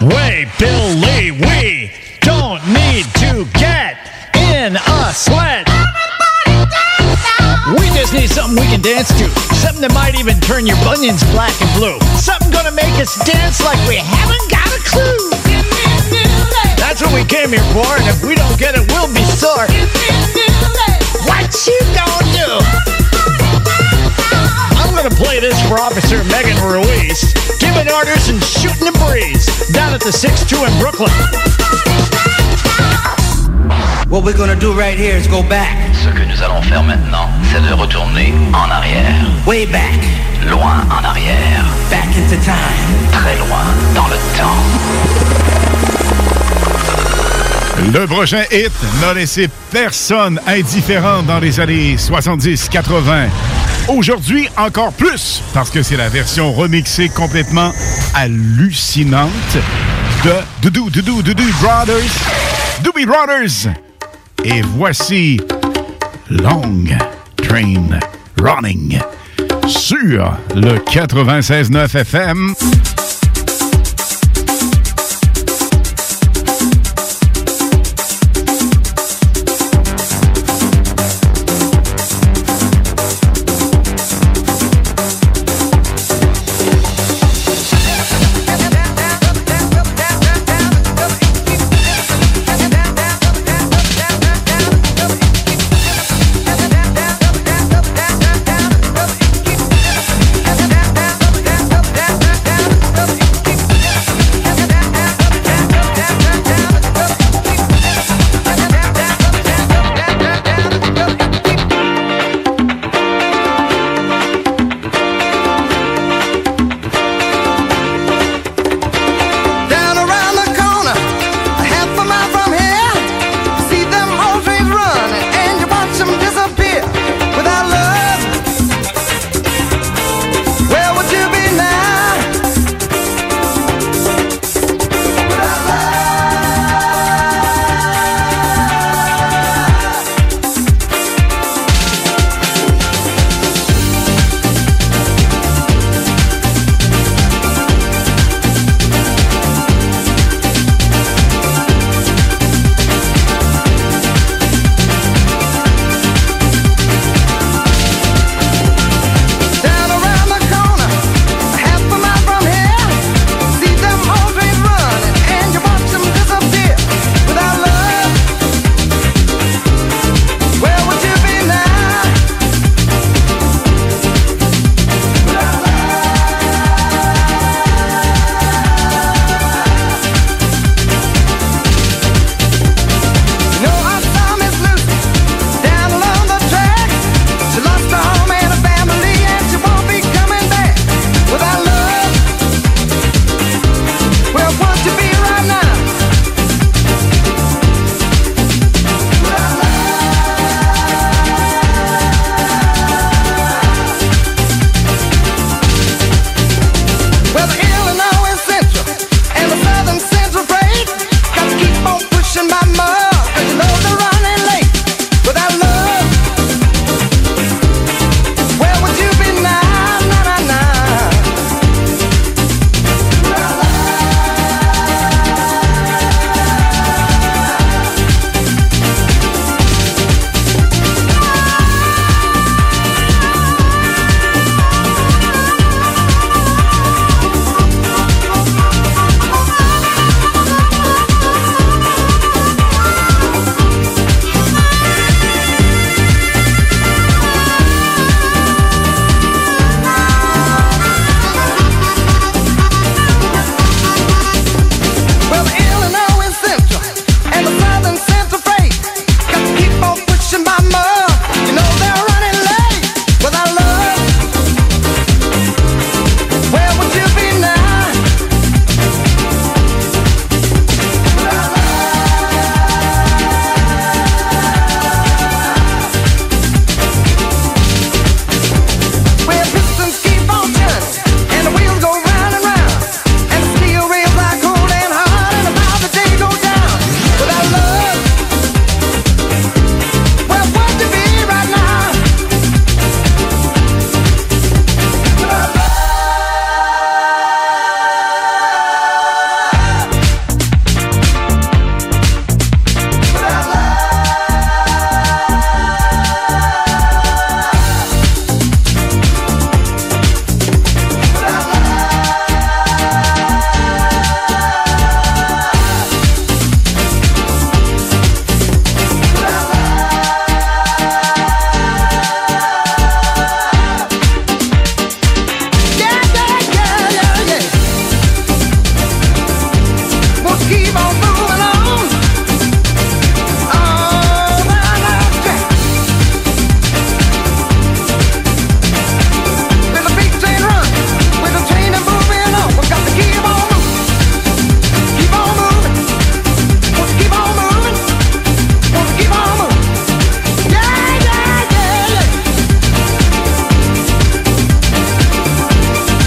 Way, Billy, we don't need to get in a sweat. Everybody dance now. We just need something we can dance to. Something that might even turn your bunions black and blue. Something gonna make us dance like we haven't got a clue. That's what we came here for, and if we don't get it, we'll be sore. What you gonna do? I'm gonna play this for Officer Megan Ruiz. Giving orders and shooting the breeze down at the 6-2 in Brooklyn. What we're gonna do right here is go back. Ce que nous allons faire maintenant, c'est de retourner en arrière. Way back. Loin en arrière. Back into time. Très loin dans le temps. Le prochain hit n'a laissé personne indifférent dans les années 70-80. Aujourd'hui, encore plus, parce que c'est la version remixée complètement hallucinante de Doobie Brothers. Et voici Long Train Running sur le 96.9 FM.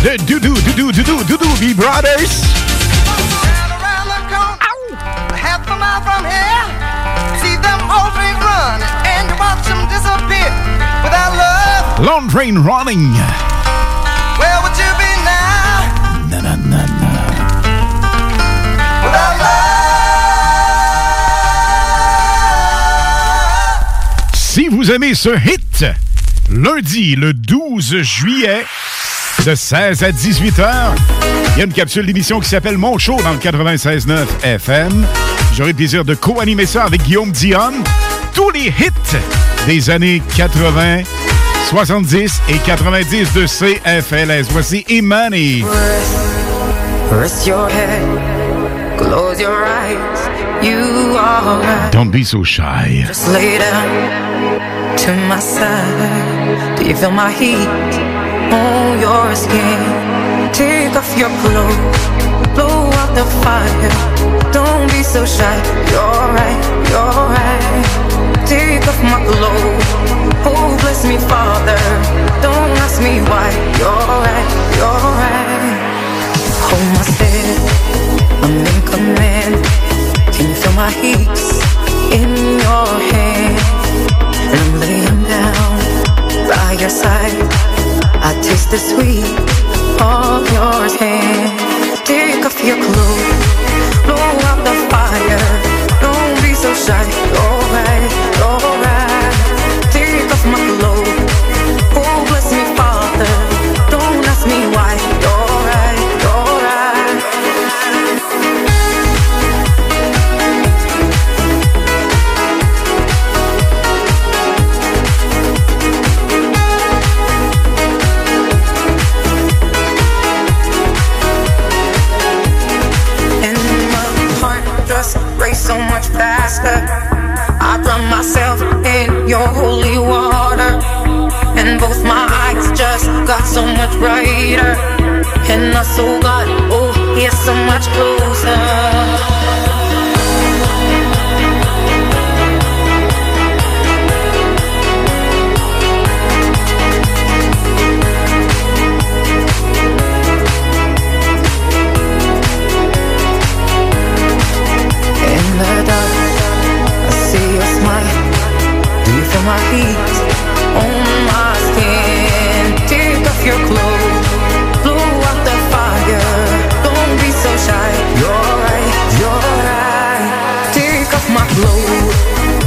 de Doobie Brothers. Half a mile from here, see them old train run, and you watch them disappear without love. Long train running. Where would you be now? Na na na na. Without love. Si vous aimez ce hit, lundi le 12 juillet, de 16 à 18h, il y a une capsule d'émission qui s'appelle Mon Show dans le 96.9 FM. J'aurai le plaisir de co-animer ça avec Guillaume Dion. Tous les hits des années 80, 70 et 90 de CFLS. Voici E-Money. Rest your head, close your eyes, you are right. Don't be so shy. Just lay down to my side. Do you feel my heat? On your skin, take off your clothes, blow out the fire. Don't be so shy, you're right, you're right. Take off my clothes, oh bless me Father. Don't ask me why, you're right, you're right. Hold my stead, I'm in command. Can you feel my heat in your hand? I'm laying down by your side. I taste the sweet of your hand. Take off your clothes, blow out the fire. Don't be so shy, alright, alright. Take off my clothes, oh bless me Father. Don't ask me why, alright, alright. So much faster, I drown myself in your holy water, and both my eyes just got so much brighter, and I so got, oh, here so much closer. I see your smile. Do you feel my heat on my skin? Take off your clothes, blow out the fire. Don't be so shy, you're right, you're right. Take off my clothes,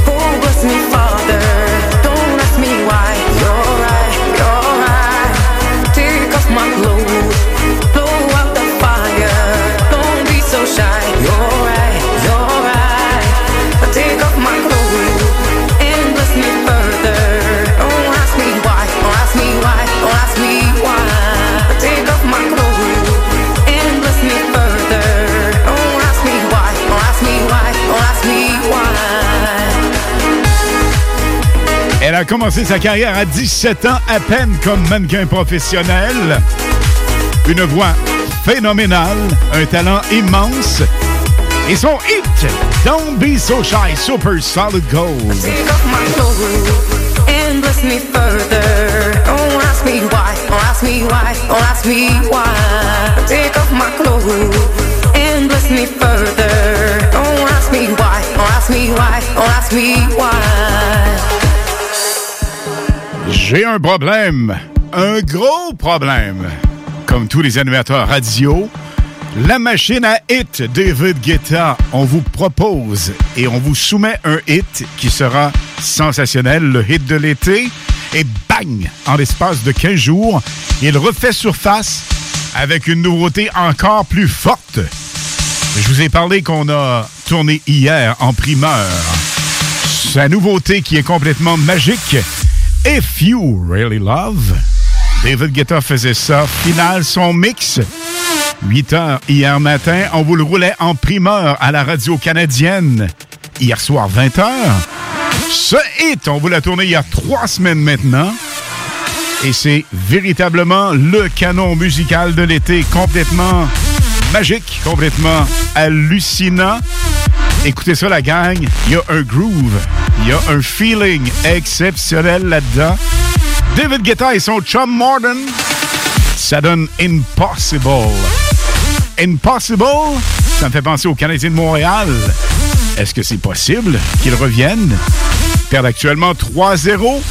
oh bless me Father. Don't ask me why, you're right, you're right. Take off my clothes, blow out the fire. Don't be so shy, you're right, you're right. Take off my clothes and bless me further. Don't ask me why, don't ask me why, don't ask me why. Take off my clothes and bless me further. Don't ask me why, don't ask me why, don't ask me why. Elle a commencé sa carrière à 17 ans à peine comme mannequin professionnel. Une voix phénoménale, un talent immense. Et son hit, Don't Be So Shy, Super Solid Gold. Take off my clothes and bless me further. Don't ask me why, don't ask me why, don't ask me why. Take off my clothes and bless me further. Don't ask me why, don't ask me why, don't ask me why. J'ai un problème, un gros problème. Comme tous les animateurs radio, la machine à hit, David Guetta, on vous propose et on vous soumet un hit qui sera sensationnel, le hit de l'été. Et bang! En l'espace de 15 jours, il refait surface avec une nouveauté encore plus forte. Je vous ai parlé qu'on a tourné hier en primeur. Sa nouveauté qui est complètement magique, If You Really Love. David Guetta faisait ça, final son mix. 8h hier matin, on vous le roulait en primeur à la radio canadienne. Hier soir, 20h. Ce hit, on vous l'a tourné il y a 3 semaines maintenant. Et c'est véritablement le canon musical de l'été, complètement magique, complètement hallucinant. Écoutez ça, la gang, il y a un groove, il y a un feeling exceptionnel là-dedans. David Guetta et son chum Morden. ça donne Impossible. Impossible, ça me fait penser aux Canadiens de Montréal. Est-ce que c'est possible qu'ils reviennent? Ils perdent actuellement 3-0.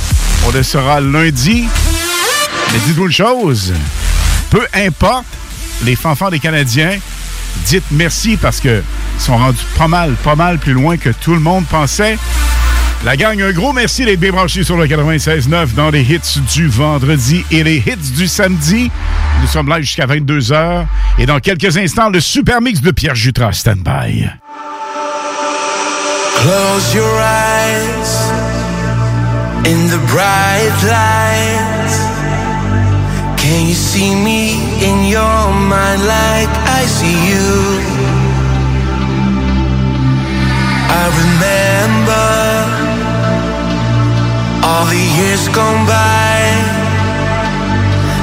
On le saura lundi. Mais dites-vous une chose, peu importe les fanfares des Canadiens, dites merci parce qu'ils sont rendus pas mal plus loin que tout le monde pensait. La gang, un gros merci d'être bien branchés sur le 96.9 dans les hits du vendredi et les hits du samedi. Nous sommes là jusqu'à 22h. Et dans quelques instants, le super mix de Pierre Jutras, stand-by. Close your eyes in the bright light. Can you see me in your mind like I see you? I remember all the years gone by,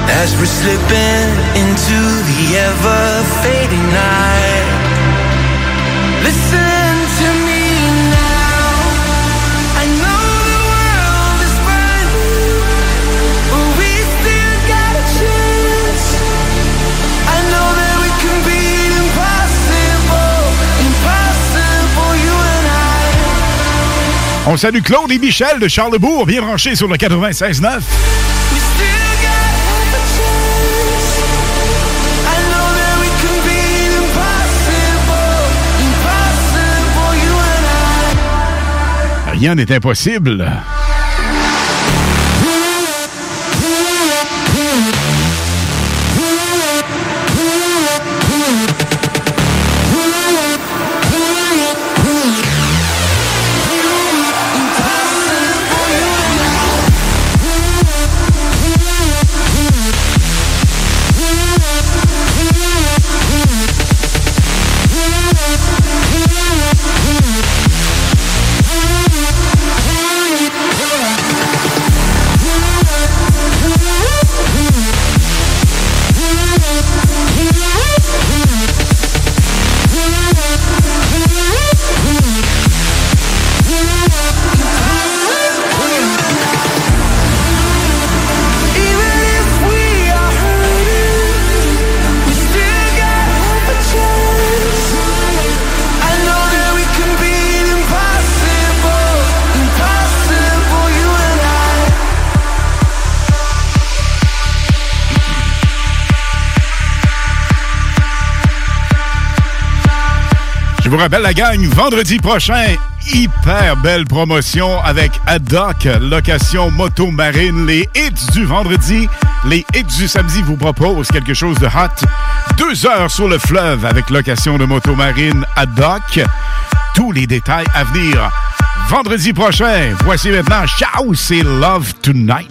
as we're slipping into the ever-fading night. Listen to me now, I know the world is burning, but we still got a chance. I know that we can be impossible, impossible, you and I. On salue Claude et Michel de Charlebourg, bien branchés sur le 96.9. Rien n'est impossible. Je vous rappelle la gang, vendredi prochain, hyper belle promotion avec Ad Hoc, location moto marine. Les hits du vendredi, les hits du samedi vous proposent quelque chose de hot. 2 heures sur le fleuve avec location de moto marine Ad Hoc. Tous les détails à venir vendredi prochain. Voici maintenant Ciao, c'est Love Tonight.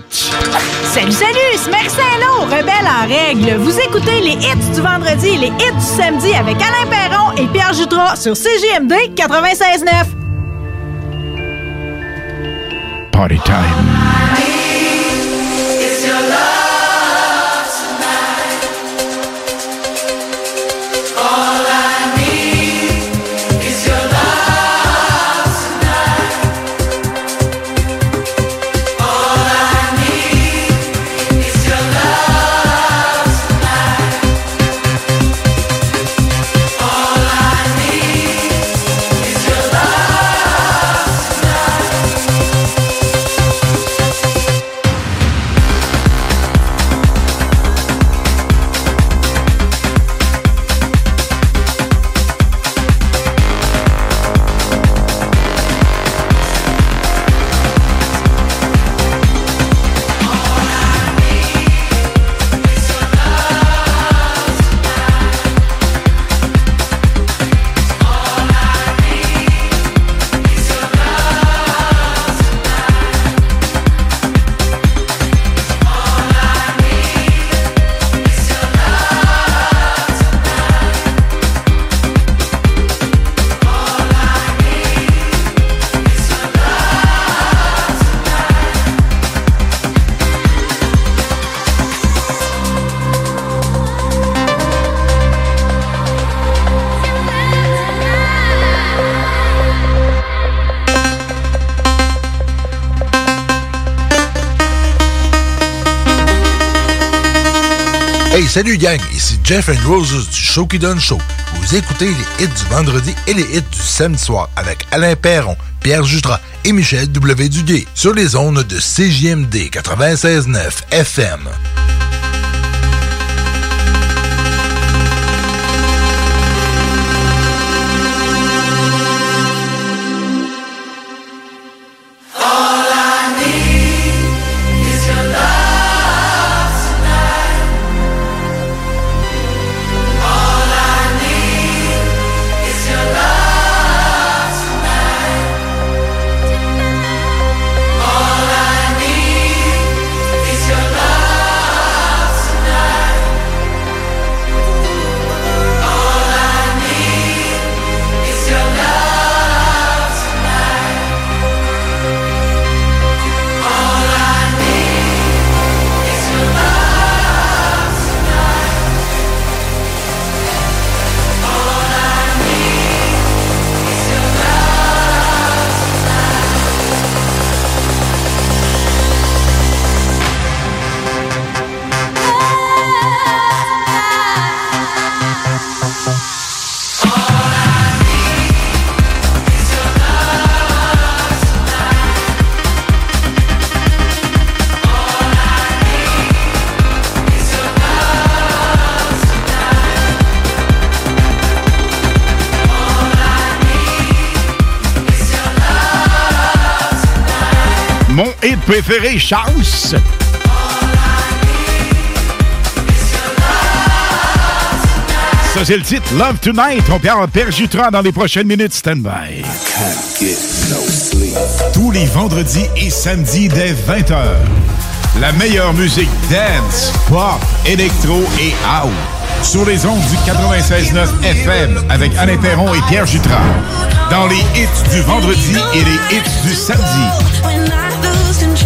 Salut, salut, c'est Marcelo, rebelle en règle. Vous écoutez les hits du vendredi et les hits du samedi avec Alain Perron et Pierre Jutras sur CJMD 96.9. Party time. Hey, salut gang, ici Jeff Andrews du show qui donne show. Vous écoutez les hits du vendredi et les hits du samedi soir avec Alain Perron, Pierre Jutras et Michel W. Duguay sur les ondes de CJMD 96.9 FM. Préféré chance. Ça, c'est le titre Love Tonight. On percutera dans les prochaines minutes. Stand by. Tous les vendredis et samedis dès 20h. La meilleure musique dance, pop, électro et house. Sur les ondes du 96.9 FM avec Alain Perron et Pierre Jutras. Dans les hits du vendredi et les hits du samedi.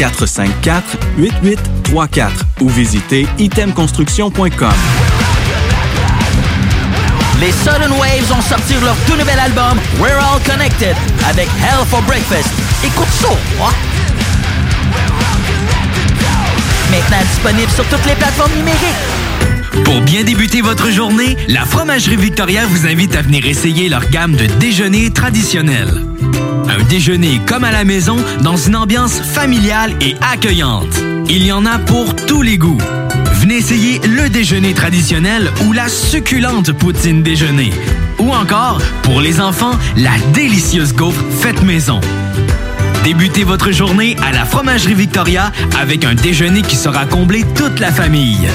418-454-8834 ou visitez itemconstruction.com. Les Sudden Waves ont sorti leur tout nouvel album We're All Connected avec Hell for Breakfast. Écoute ça! What? Maintenant disponible sur toutes les plateformes numériques. Pour bien débuter votre journée, la fromagerie Victoria vous invite à venir essayer leur gamme de déjeuners traditionnels. Un déjeuner comme à la maison, dans une ambiance familiale et accueillante. Il y en a pour tous les goûts. Venez essayer le déjeuner traditionnel ou la succulente poutine déjeuner. Ou encore, pour les enfants, la délicieuse gaufre faite maison. Débutez votre journée à la fromagerie Victoria avec un déjeuner qui saura combler toute la famille.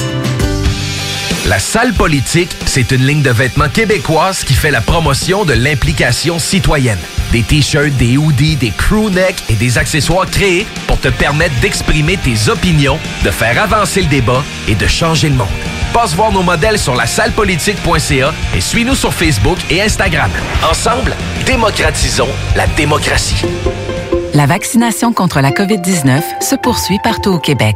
La salle politique, c'est une ligne de vêtements québécoise qui fait la promotion de l'implication citoyenne. Des t-shirts, des hoodies, des crewnecks et des accessoires créés pour te permettre d'exprimer tes opinions, de faire avancer le débat et de changer le monde. Passe voir nos modèles sur lasallepolitique.ca et suis-nous sur Facebook et Instagram. Ensemble, démocratisons la démocratie. La vaccination contre la COVID-19 se poursuit partout au Québec.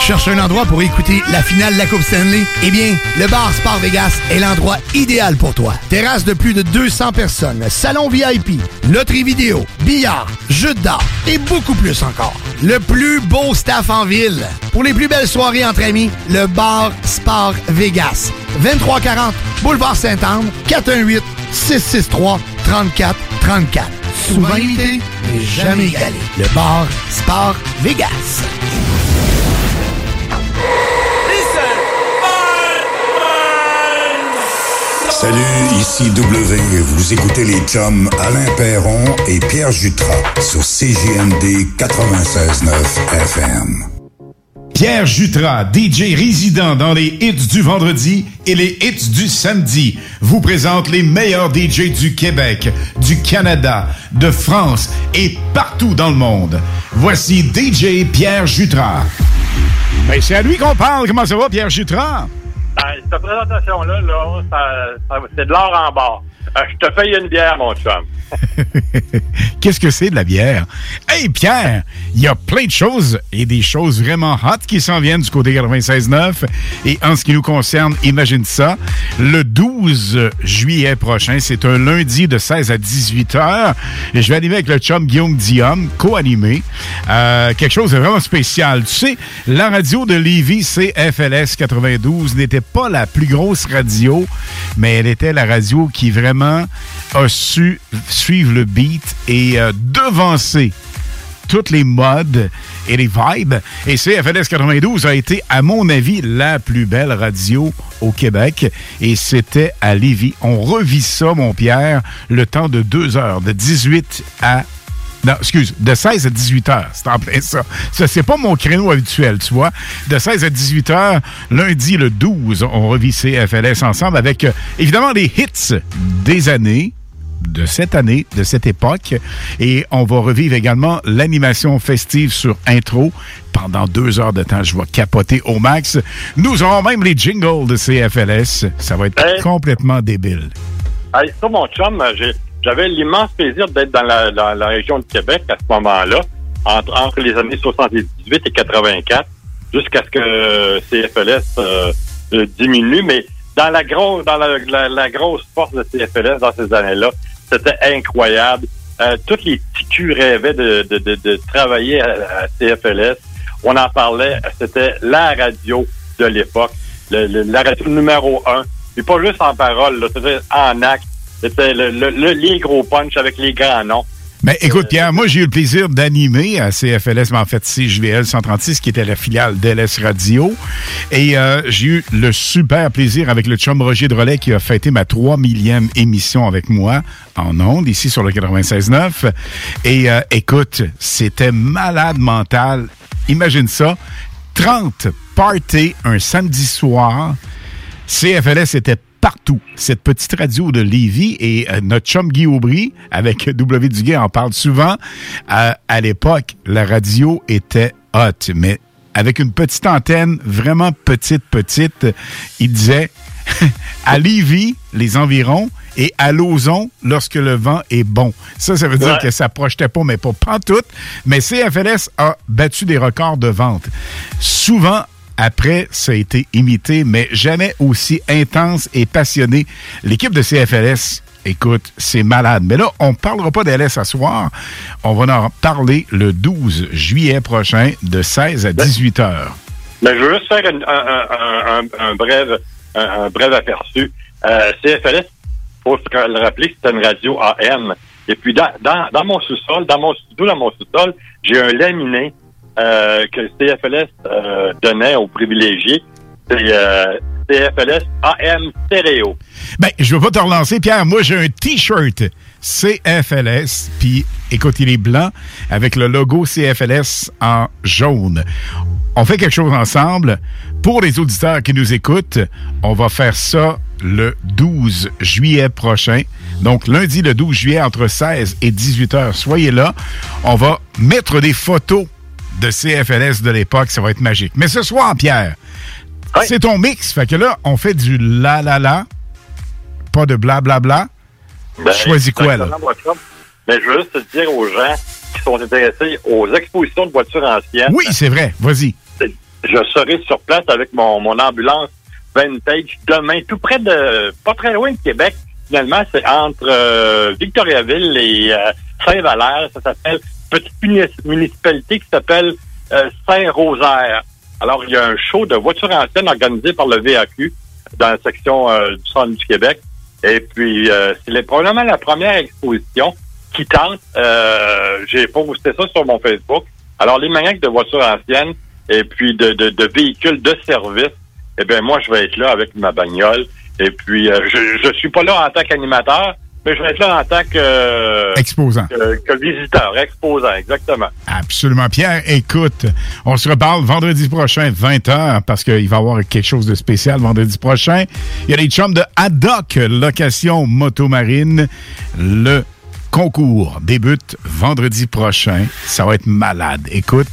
Cherche un endroit pour écouter la finale de la Coupe Stanley? Eh bien, le bar Sport Vegas est l'endroit idéal pour toi. Terrasse de plus de 200 personnes, salon VIP, loterie vidéo, billard, jeux d'art et beaucoup plus encore. Le plus beau staff en ville. Pour les plus belles soirées entre amis, le bar Sport Vegas. 2340 Boulevard Sainte-Anne, 418-663-3434. Souvent invité, mais jamais égalé. Le bar Sport Vegas. Salut, ici W. Vous écoutez les chums Alain Perron et Pierre Jutras sur CJMD 96.9 FM. Pierre Jutras, DJ résident dans les hits du vendredi et les hits du samedi, vous présente les meilleurs DJ du Québec, du Canada, de France et partout dans le monde. Voici DJ Pierre Jutras. Ben, c'est à lui qu'on parle. Comment ça va, Pierre Jutras? Ben, cette présentation-là, là, ça, c'est de l'or en barre. Je te paye une bière, mon chum. Qu'est-ce que c'est de la bière? Hey, Pierre, il y a plein de choses et des choses vraiment hot qui s'en viennent du côté 96.9. Et en ce qui nous concerne, imagine ça, le 12 juillet prochain, c'est un lundi de 16 à 18 heures. Et je vais animer avec le chum Guillaume Diom, co-animé. Quelque chose de vraiment spécial. Tu sais, la radio de Lévis, CFLS 92, n'était pas la plus grosse radio, mais elle était la radio qui vraiment a su suivre le beat et devancer toutes les modes et les vibes. Et CFLS 92 a été, à mon avis, la plus belle radio au Québec. Et c'était à Lévis. On revit ça, mon Pierre, le temps de 2 heures, de 16 à 18 heures, c'est en plein ça. Ça, c'est pas mon créneau habituel, tu vois. De 16 à 18 heures, lundi le 12, on revit CFLS ensemble avec, évidemment, les hits des années, de cette année, de cette époque. Et on va revivre également l'animation festive sur Intro. Pendant 2 heures de temps, je vais capoter au max. Nous aurons même les jingles de CFLS. Ça va être complètement débile. Hey, ça, mon chum, j'avais l'immense plaisir d'être dans la région de Québec à ce moment-là, entre les années 78 et 84, jusqu'à ce que CFLS diminue. Mais dans la grosse force de CFLS dans ces années-là, c'était incroyable. Tous les petits culs rêvaient de travailler à CFLS. On en parlait. C'était la radio de l'époque, la radio numéro 1. Et pas juste en parole, là, c'était en acte. C'était les gros punch avec les grands noms. Ben, écoute, Pierre, moi, j'ai eu le plaisir d'animer à CFLS, mais en fait, CJVL 136, qui était la filiale d'LS Radio. Et j'ai eu le super plaisir avec le chum Roger Drolet, qui a fêté ma 3 000e émission avec moi en ondes, ici sur le 96.9. Et écoute, c'était malade mental. Imagine ça, 30 parties un samedi soir. CFLS était partout, cette petite radio de Lévis, et notre chum Guy Aubry, avec W. Duguay, en parle souvent. À l'époque, la radio était hot, mais avec une petite antenne, vraiment petite. Il disait, à Lévis, les environs, et à Lauson, lorsque le vent est bon. Ça veut dire que ça projetait pas, mais pas pantoute. Mais CFLS a battu des records de vente. Souvent, après, ça a été imité, mais jamais aussi intense et passionné. L'équipe de CFLS, écoute, c'est malade. Mais là, on ne parlera pas d'LS à soir. On va en parler le 12 juillet prochain de 16 à 18 heures. Ben, je veux juste faire un bref aperçu. CFLS, il faut le rappeler, c'est une radio AM. Et puis, dans mon sous-sol, dans mon sous-sol, j'ai un laminé que CFLS donnait aux privilégiés, c'est CFLS AM stéréo. Ben, je veux pas te relancer, Pierre. Moi, j'ai un T-shirt CFLS, puis écoute, il est blanc, avec le logo CFLS en jaune. On fait quelque chose ensemble. Pour les auditeurs qui nous écoutent, on va faire ça le 12 juillet prochain. Donc, lundi, le 12 juillet, entre 16 et 18 heures. Soyez là. On va mettre des photos de CFLS de l'époque, ça va être magique. Mais ce soir, Pierre, c'est ton mix. Fait que là, on fait du la-la-la, pas de bla-bla-bla. Ben, choisis quoi, là? Mais je veux juste te dire aux gens qui sont intéressés aux expositions de voitures anciennes. Oui, c'est vrai. Vas-y. Je serai sur place avec mon ambulance vintage demain, tout près de... pas très loin de Québec. Finalement, c'est entre Victoriaville et Saint-Valère. Ça s'appelle... petite municipalité qui s'appelle Saint-Rosaire. Alors, il y a un show de voitures anciennes organisé par le VAQ dans la section du centre du Québec. Et puis, c'est probablement la première exposition qui tente. J'ai posté ça sur mon Facebook. Alors, les maniaques de voitures anciennes et puis de véhicules de service, eh bien, moi, je vais être là avec ma bagnole. Et puis, je suis pas là en tant qu'animateur, mais je vais être là en tant que... exposant. Que visiteur, exposant, exactement. Absolument. Pierre, écoute, on se reparle vendredi prochain, 20h, parce qu'il va y avoir quelque chose de spécial vendredi prochain. Il y a les chums de Hadak, location motomarine. Le concours débute vendredi prochain. Ça va être malade. Écoute,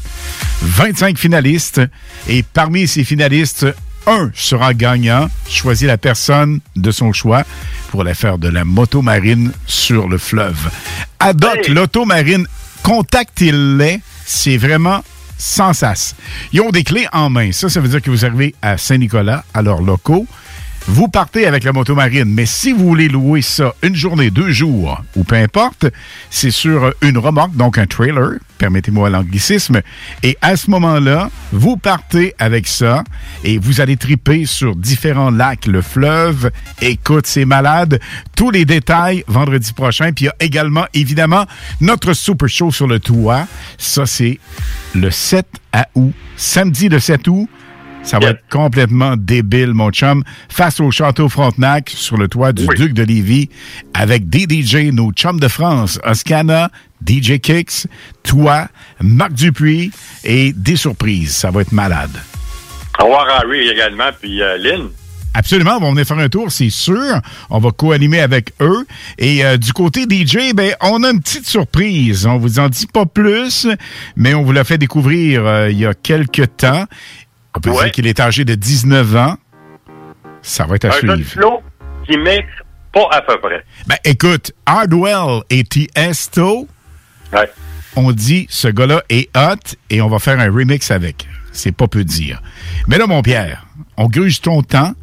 25 finalistes, et parmi ces finalistes... Un sera gagnant, choisit la personne de son choix pour aller faire de la motomarine sur le fleuve. Adoc, hey! L'automarine, contactez-les, c'est vraiment sans sas. Ils ont des clés en main, ça veut dire que vous arrivez à Saint-Nicolas, à leurs locaux, vous partez avec la motomarine, mais si vous voulez louer ça une journée, 2 jours, ou peu importe, c'est sur une remorque, donc un trailer, permettez-moi l'anglicisme, et à ce moment-là, vous partez avec ça et vous allez triper sur différents lacs, le fleuve, écoute, c'est malade, tous les détails vendredi prochain, puis il y a également, évidemment, notre super show sur le toit, ça c'est le 7 août, samedi le 7 août, ça va être complètement débile, mon chum. Face au Château Frontenac, sur le toit du Duc de Lévis, avec des DJ, nos chums de France, Oscana, DJ Kicks, toi, Marc Dupuis, et des surprises. Ça va être malade. Au revoir Harry également, puis Lynn. Absolument, on va venir faire un tour, c'est sûr. On va co-animer avec eux. Et du côté DJ, ben on a une petite surprise. On vous en dit pas plus, mais on vous l'a fait découvrir il y a quelques temps. On peut dire qu'il est âgé de 19 ans. Ça va être à suivre. Un flow qui mixe pas à peu près. Ben, écoute, Hardwell et Tiesto, on dit ce gars-là est hot et on va faire un remix avec. C'est pas peu dire. Mais là, mon Pierre, on gruge ton temps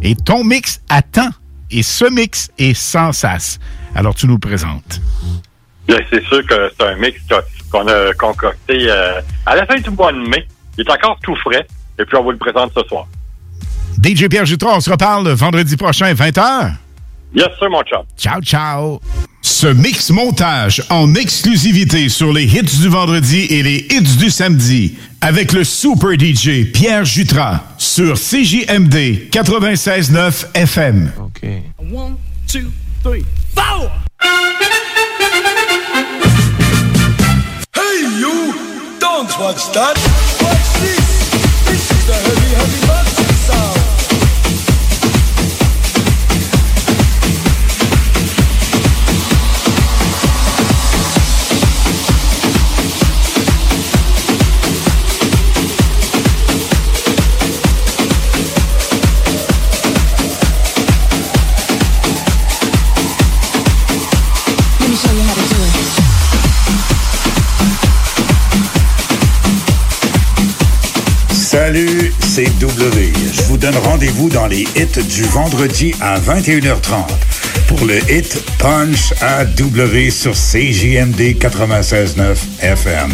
et ton mix à temps. Et ce mix est sans sas. Alors, tu nous le présentes. Là, c'est sûr que c'est un mix qu'on a concocté à la fin du mois de mai. Il est encore tout frais. Et puis, on vous le présente ce soir. DJ Pierre Jutras, on se reparle vendredi prochain, 20h. Yes, sir, mon chum. Ciao, ciao. Ce mix-montage en exclusivité sur les hits du vendredi et les hits du samedi avec le super DJ Pierre Jutras sur CJMD 96.9 FM. OK. 1, 2, 3, 4! Hey, you! Don't watch that! Watch this! The heavy, heavy boxing sound. Let me show you how to do it. Salut, c'est W. Je vous donne rendez-vous dans les hits du vendredi à 21h30 pour le hit Punch à W sur CJMD 96.9 FM.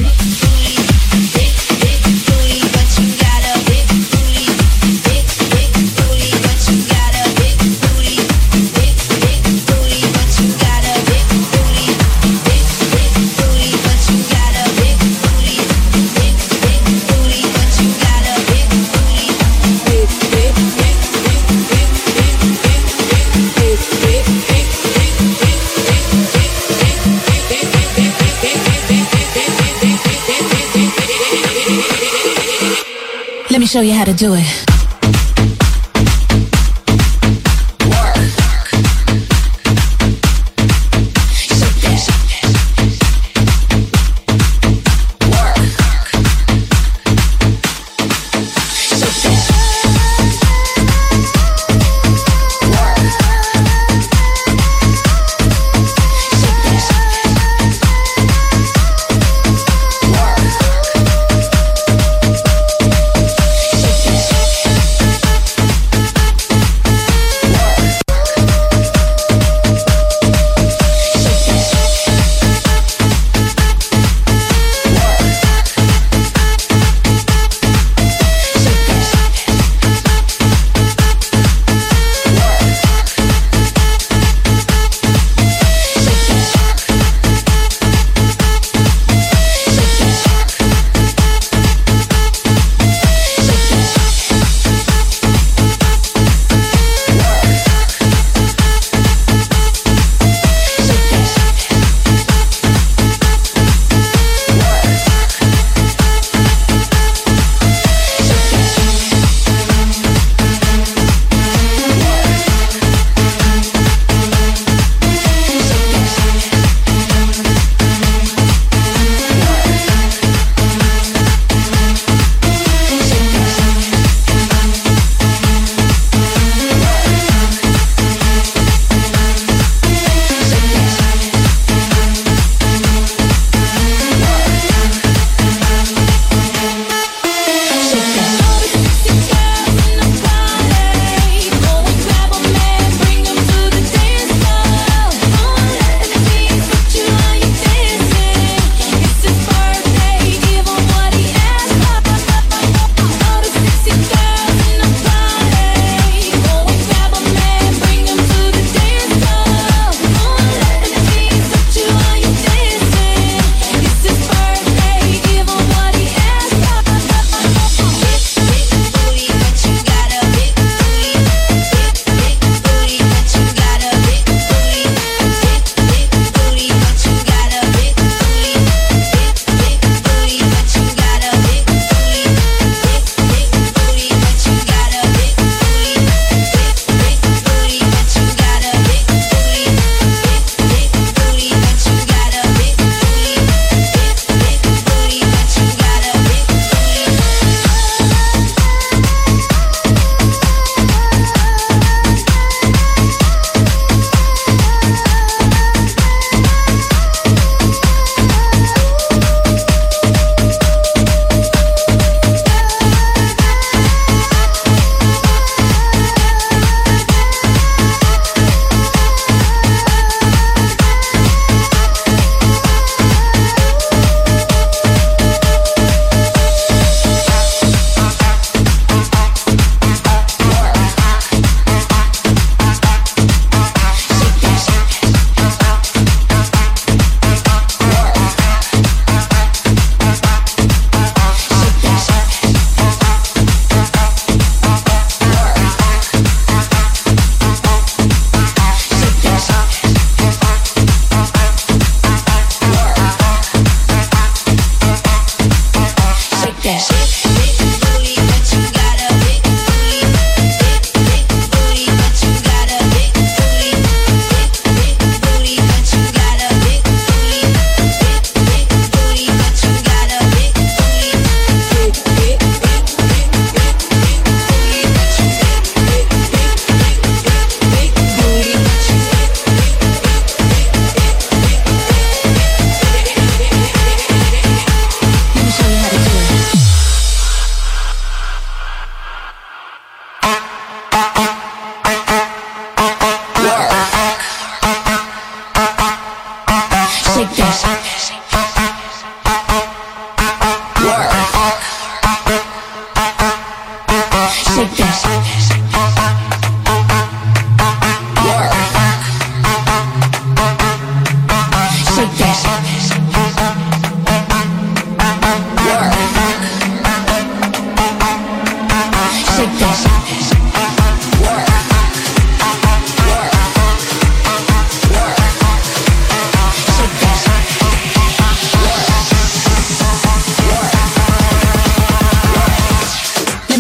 Let me show you how to do it.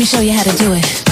me show you how to do it.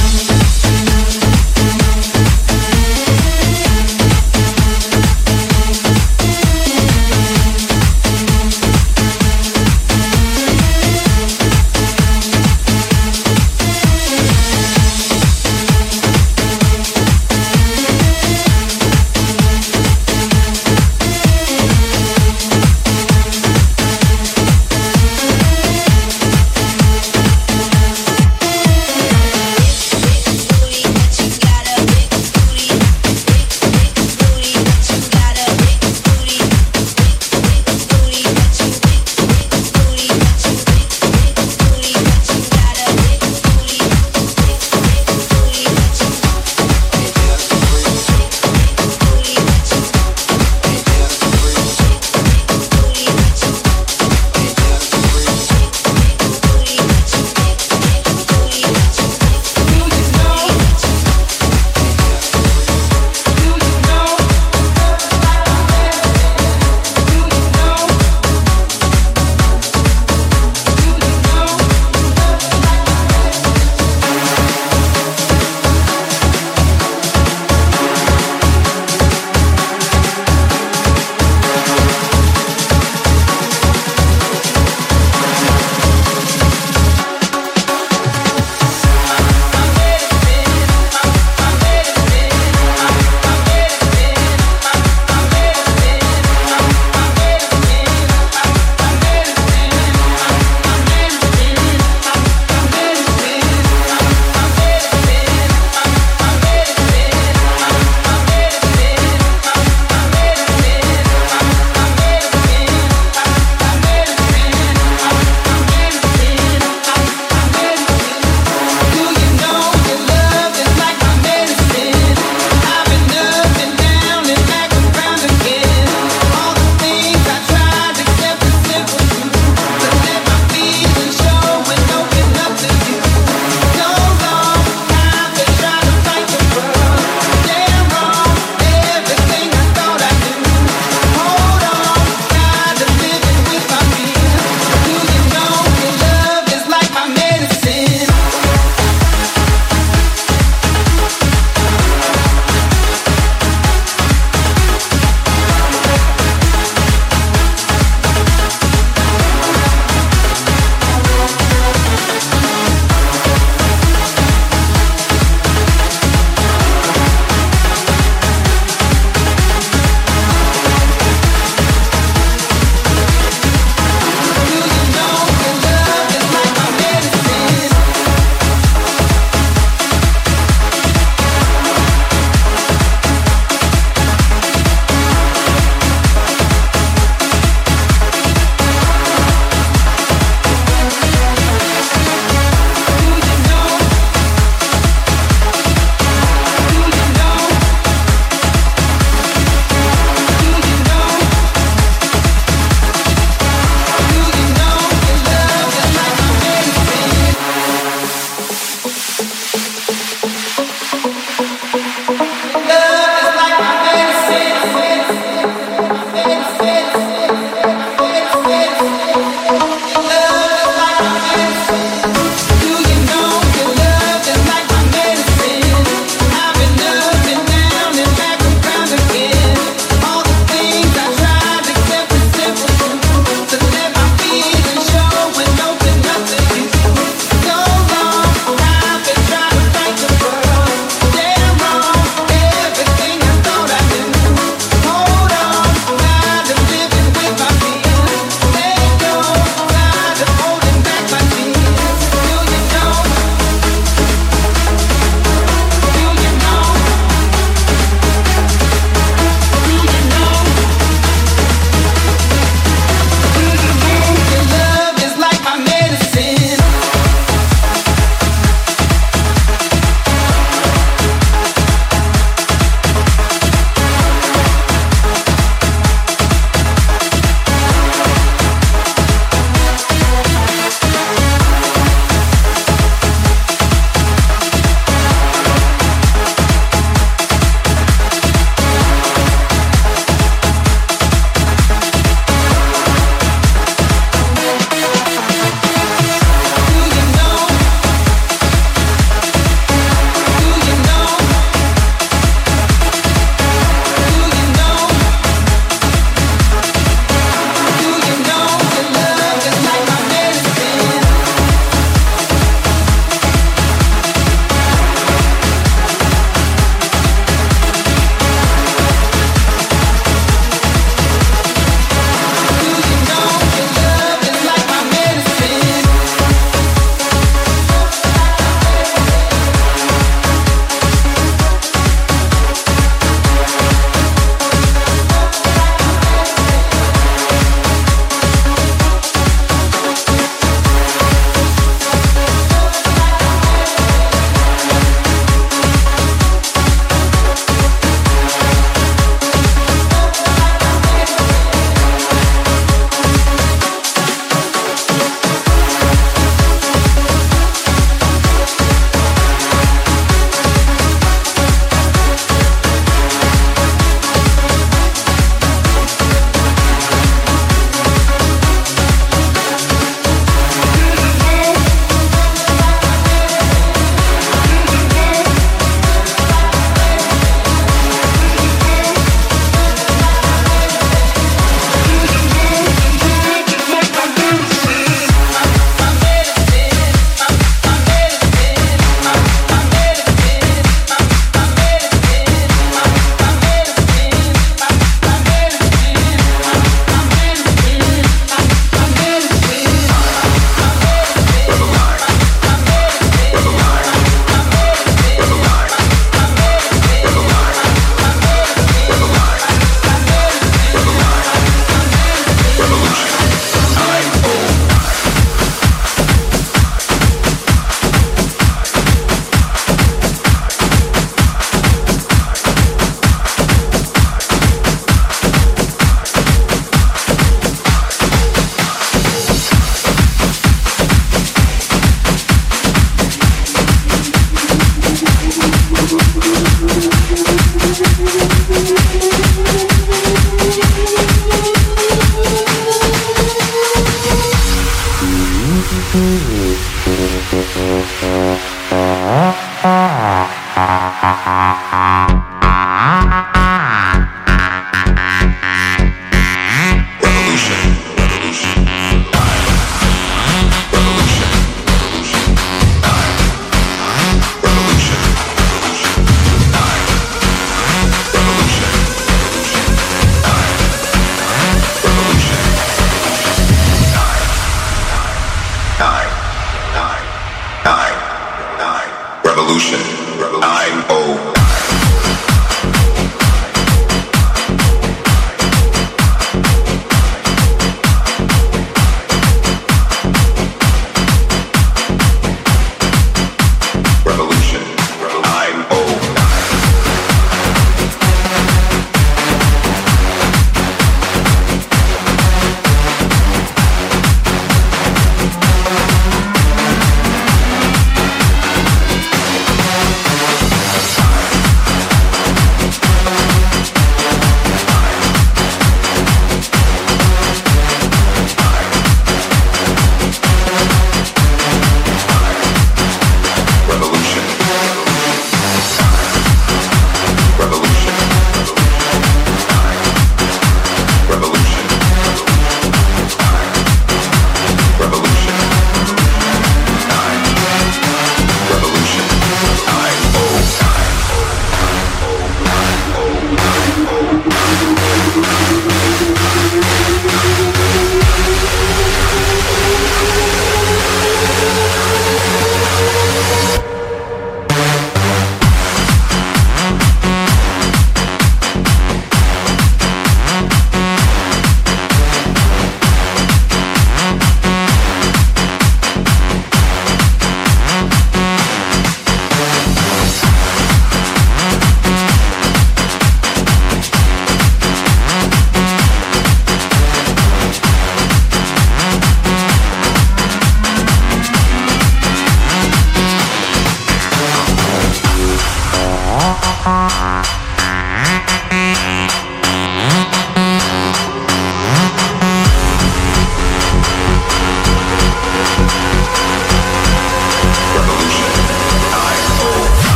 Upon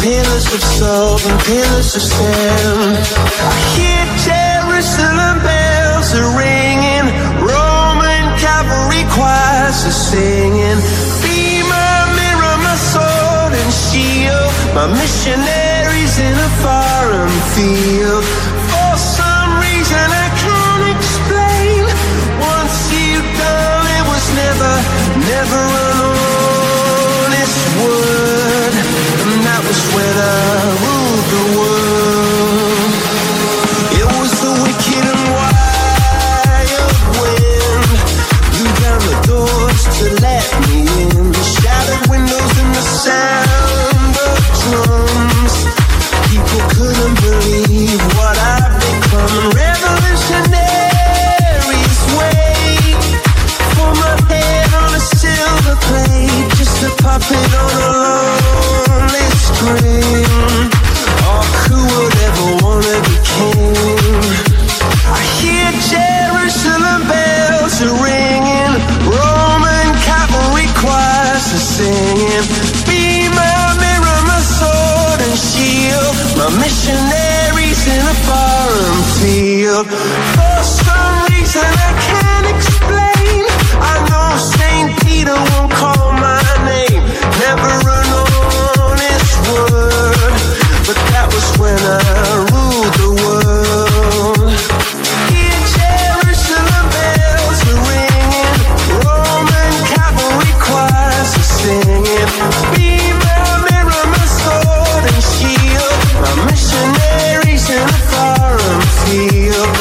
pillows. dealers of soul and dealers of sound. I hear Jerusalem bells are ringing, Roman cavalry choirs are singing. Be my mirror, my sword and shield, my missionaries in a foreign field. For some reason I can't explain, once you gone it was never, never alone. It's wood, and that was when I ruled the world. It was the wicked and wild wind, blew down the doors to let me in, the shattered windows and the sound of drums. People couldn't believe what I've become. Revolutionaries wait for my head on a silver plate, just a puppet on a lonely string. Oh, who would ever wanna be king? I hear Jerusalem bells are ringing, Roman cavalry choirs are singing. Be my mirror, my sword and shield, my missionaries in a foreign field. For some reason I can't explain, I know Saint Peter won't call my name. Never alone, it's word, but that was when I ruled the world. In Jerusalem bells are ringing, Roman cavalry choirs are singing. Be my mirror, my sword and shield, my missionaries in a foreign field.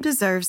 Deserves